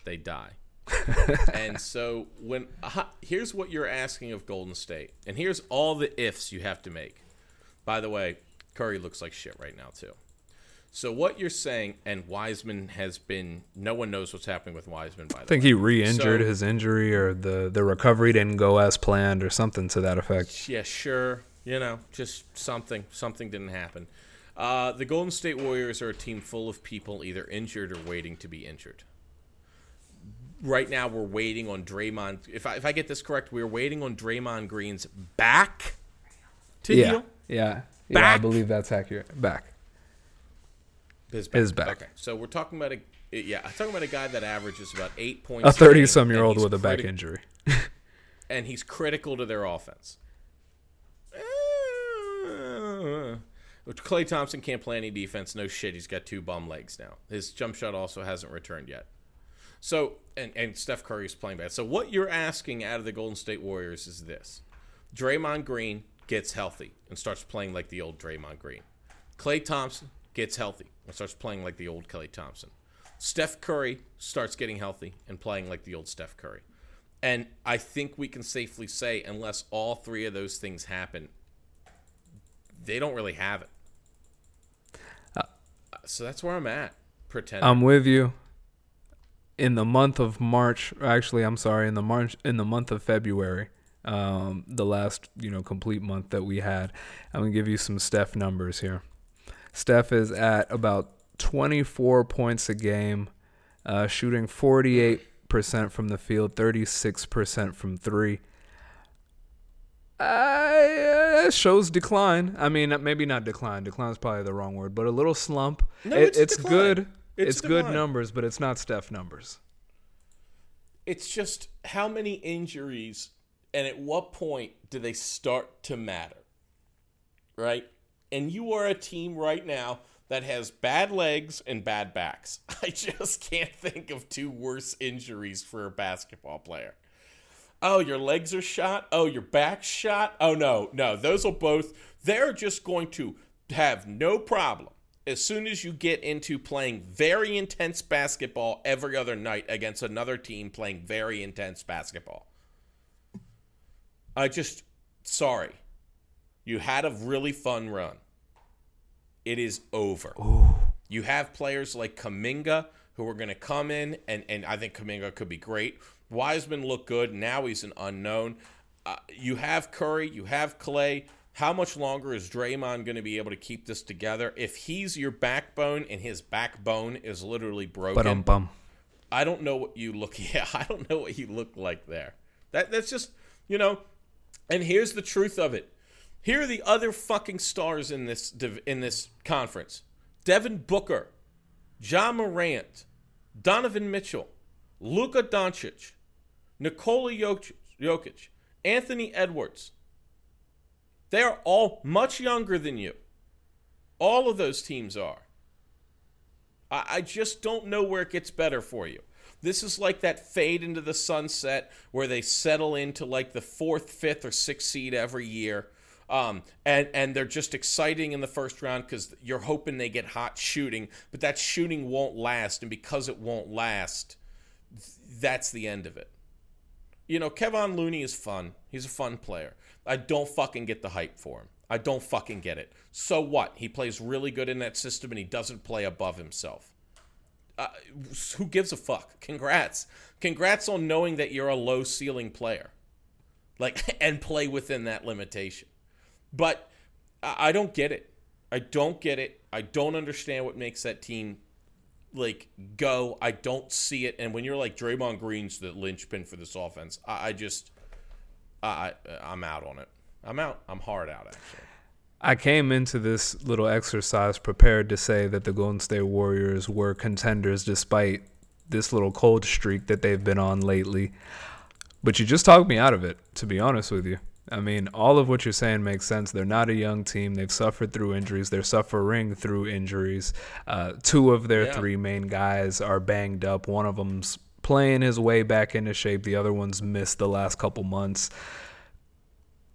they die. And so here's what you're asking of Golden State, and here's all the ifs you have to make. By the way, Curry looks like shit right now too. So what you're saying, and Wiseman has been – no one knows what's happening with Wiseman, by the way. I think he re-injured his injury, or the recovery didn't go as planned, or something to that effect. Yeah, sure. You know, just something. Something didn't happen. The Golden State Warriors are a team full of people either injured or waiting to be injured. Right now we're waiting on Draymond – if I get this correct, we're waiting on Draymond Green's back to heal? Yeah, I believe that's accurate. Back. His back. Okay, so we're talking about a guy that averages about 8 points. A 30-some-year-old with a back injury, and he's critical to their offense. Klay Thompson can't play any defense. No shit, he's got two bum legs now. His jump shot also hasn't returned yet. So, and Steph Curry's playing bad. So what you're asking out of the Golden State Warriors is this: Draymond Green gets healthy and starts playing like the old Draymond Green. Klay Thompson gets healthy and starts playing like the old Klay Thompson. Steph Curry starts getting healthy and playing like the old Steph Curry. And I think we can safely say, unless all three of those things happen, they don't really have it. So that's where I'm at. Pretend I'm with you. In the month of March, actually, I'm sorry, in the month of February, the last complete month that we had, I'm gonna give you some Steph numbers here. Steph is at about 24 points a game, shooting 48% from the field, 36% from three. It shows decline. I mean, maybe not decline. Decline is probably the wrong word, but a little slump. No, it's good. It's good numbers, but it's not Steph numbers. It's just how many injuries and at what point do they start to matter, right? And you are a team right now that has bad legs and bad backs. I just can't think of two worse injuries for a basketball player. Oh, your legs are shot. Oh, your back's shot. Oh, no. Those will both. They're just going to have no problem as soon as you get into playing very intense basketball every other night against another team playing very intense basketball. Sorry. You had a really fun run. It is over. Ooh. You have players like Kuminga who are going to come in, and I think Kuminga could be great. Wiseman looked good. Now he's an unknown. You have Curry. You have Klay. How much longer is Draymond going to be able to keep this together? If he's your backbone and his backbone is literally broken, I don't know what you look. Yeah, I don't know what you look like there. That's just, you know. And here's the truth of it. Here are the other fucking stars in this conference. Devin Booker, Ja Morant, Donovan Mitchell, Luka Doncic, Nikola Jokic, Anthony Edwards. They are all much younger than you. All of those teams are. I just don't know where it gets better for you. This is like that fade into the sunset where they settle into like the 4th, 5th, or 6th seed every year. And they're just exciting in the first round because you're hoping they get hot shooting. But that shooting won't last. And because it won't last, that's the end of it. You know, Kevon Looney is fun. He's a fun player. I don't fucking get the hype for him. I don't fucking get it. So what? He plays really good in that system and he doesn't play above himself. Who gives a fuck? Congrats. Congrats on knowing that you're a low ceiling player, like, and play within that limitation. But I don't get it. I don't understand what makes that team like go. I don't see it. And when you're like Draymond Green's the linchpin for this offense, I'm out on it. I'm out. I'm hard out, actually. I came into this little exercise prepared to say that the Golden State Warriors were contenders despite this little cold streak that they've been on lately. But you just talked me out of it, to be honest with you. I mean, all of what you're saying makes sense. They're not a young team. They've suffered through injuries. They're suffering through injuries. Two of their three main guys are banged up. One of them's playing his way back into shape. The other one's missed the last couple months.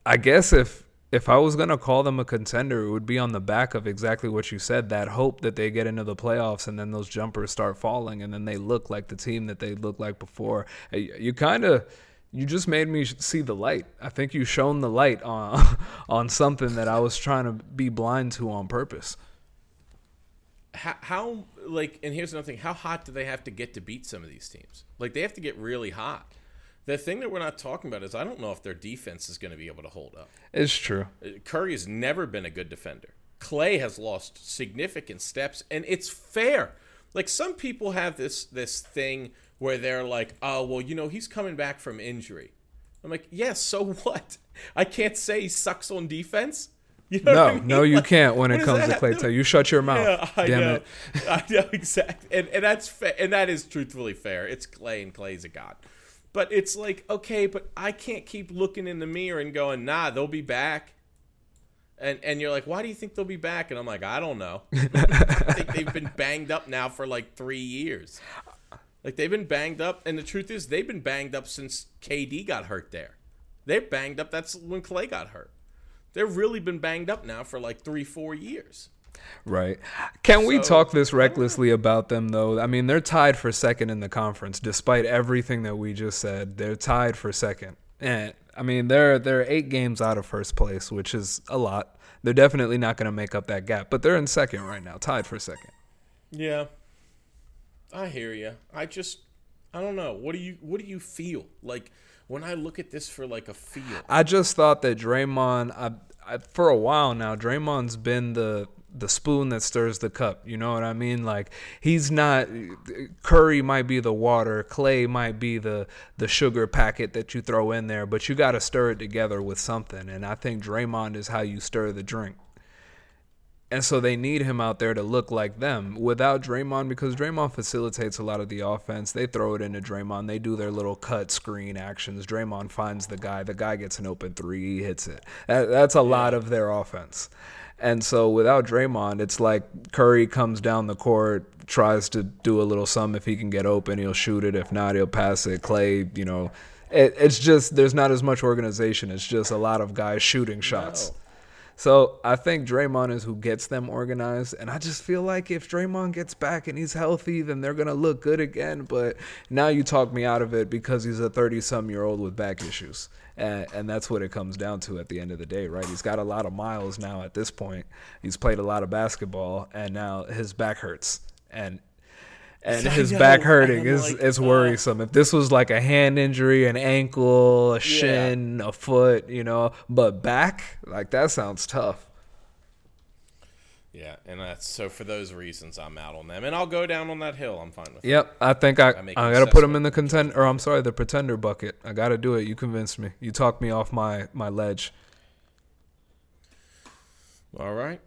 I guess if I was going to call them a contender, it would be on the back of exactly what you said, that hope that they get into the playoffs and then those jumpers start falling and then they look like the team that they looked like before. You just made me see the light. I think you shone the light on something that I was trying to be blind to on purpose. How like, and here's another thing, how hot do they have to get to beat some of these teams? Like, they have to get really hot. The thing that we're not talking about is I don't know if their defense is going to be able to hold up. It's true. Curry has never been a good defender. Klay has lost significant steps, and it's fair. Like, some people have this thing where they're like, oh, well, you know, he's coming back from injury. I'm like, yeah, so what? I can't say he sucks on defense. You know what I mean? No, you like, can't when it comes to Klay Thompson. You shut your mouth. Yeah, Damn it. I know, exactly. And that's and that is truthfully fair. It's Klay, and Klay's a god. But it's like, okay, but I can't keep looking in the mirror and going, nah, they'll be back. And you're like, why do you think they'll be back? And I'm like, I don't know. I think they've been banged up now for like 3 years. Like, they've been banged up. And the truth is, they've been banged up since KD got hurt there. They're banged up. That's when Klay got hurt. They've really been banged up now for like 3-4 years. Right. We talk this recklessly about them, though? I mean, they're tied for second in the conference. Despite everything that we just said, they're tied for second. And I mean, they're 8 games out of first place, which is a lot. They're definitely not going to make up that gap, but they're in second right now, tied for second. Yeah, I hear you. I don't know. What do you feel like when I look at this for like a feel? I just thought that Draymond. I for a while now, Draymond's been the spoon that stirs the cup. You know what I mean? Like, he's not – Curry might be the water. Klay might be the sugar packet that you throw in there. But you got to stir it together with something. And I think Draymond is how you stir the drink. And so they need him out there to look like them without Draymond, because Draymond facilitates a lot of the offense. They throw it into Draymond. They do their little cut screen actions. Draymond finds the guy. The guy gets an open three. He hits it. That's a lot of their offense. And so without Draymond, it's like Curry comes down the court, tries to do a little something. If he can get open, he'll shoot it. If not, he'll pass it. Klay, you know, it's just there's not as much organization. It's just a lot of guys shooting shots. No. So I think Draymond is who gets them organized. And I just feel like if Draymond gets back and he's healthy, then they're going to look good again. But now you talk me out of it because he's a 30-some-year-old with back issues. And that's what it comes down to at the end of the day, right? He's got a lot of miles now at this point. He's played a lot of basketball, and now his back hurts. And his back hurting is worrisome. If this was like a hand injury, an ankle, a shin, a foot, you know, but back, like that sounds tough. Yeah, and that's so for those reasons, I'm out on them, and I'll go down on that hill. I'm fine with. Yep, that. I think I gotta put them in the contender, or I'm sorry, the pretender bucket. I gotta do it. You convinced me. You talked me off my ledge. All right.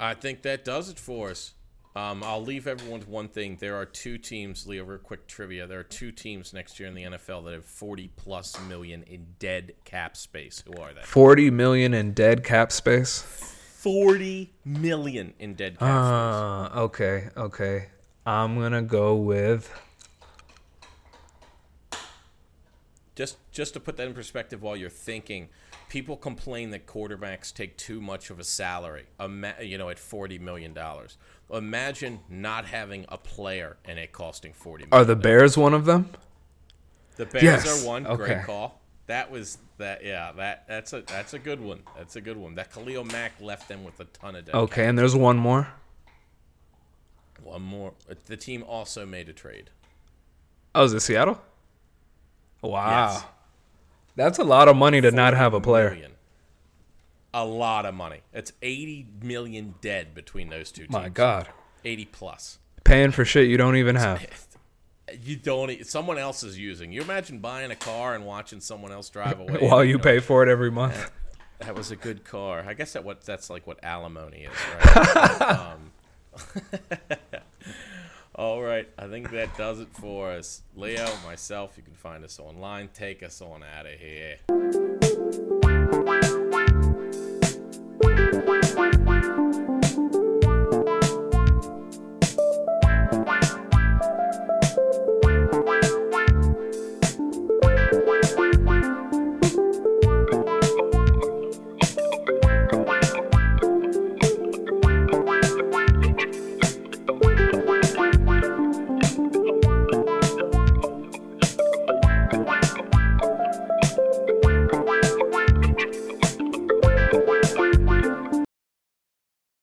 I think that does it for us. I'll leave everyone with one thing. There are two teams, Leo, real quick trivia. There are two teams next year in the NFL that have $40+ million in dead cap space. Who are they? $40 million in dead cap space? $40 million in dead cap space. Okay. I'm going to go with... Just to put that in perspective while you're thinking, people complain that quarterbacks take too much of a salary, you know, at $40 million. Imagine not having a player and it costing $40 million. Are the Bears one of them? The Bears are one. Okay. Great call. That was that. Yeah, that's a good one. That's a good one. That Khalil Mack left them with a ton of debt. Okay, and there's one more. One more. The team also made a trade. Oh, is it Seattle? Wow. Yes. That's a lot of money to not have a player. Million. A lot of money. It's $80 million dead between those two teams. My God. 80+. Paying for shit you don't even have. You don't. Someone else is using. You imagine buying a car and watching someone else drive away while you pay for it every month. That was a good car. I guess that's like what alimony is, right? All right, I think that does it for us. Leo, myself, you can find us online. Take us on out of here.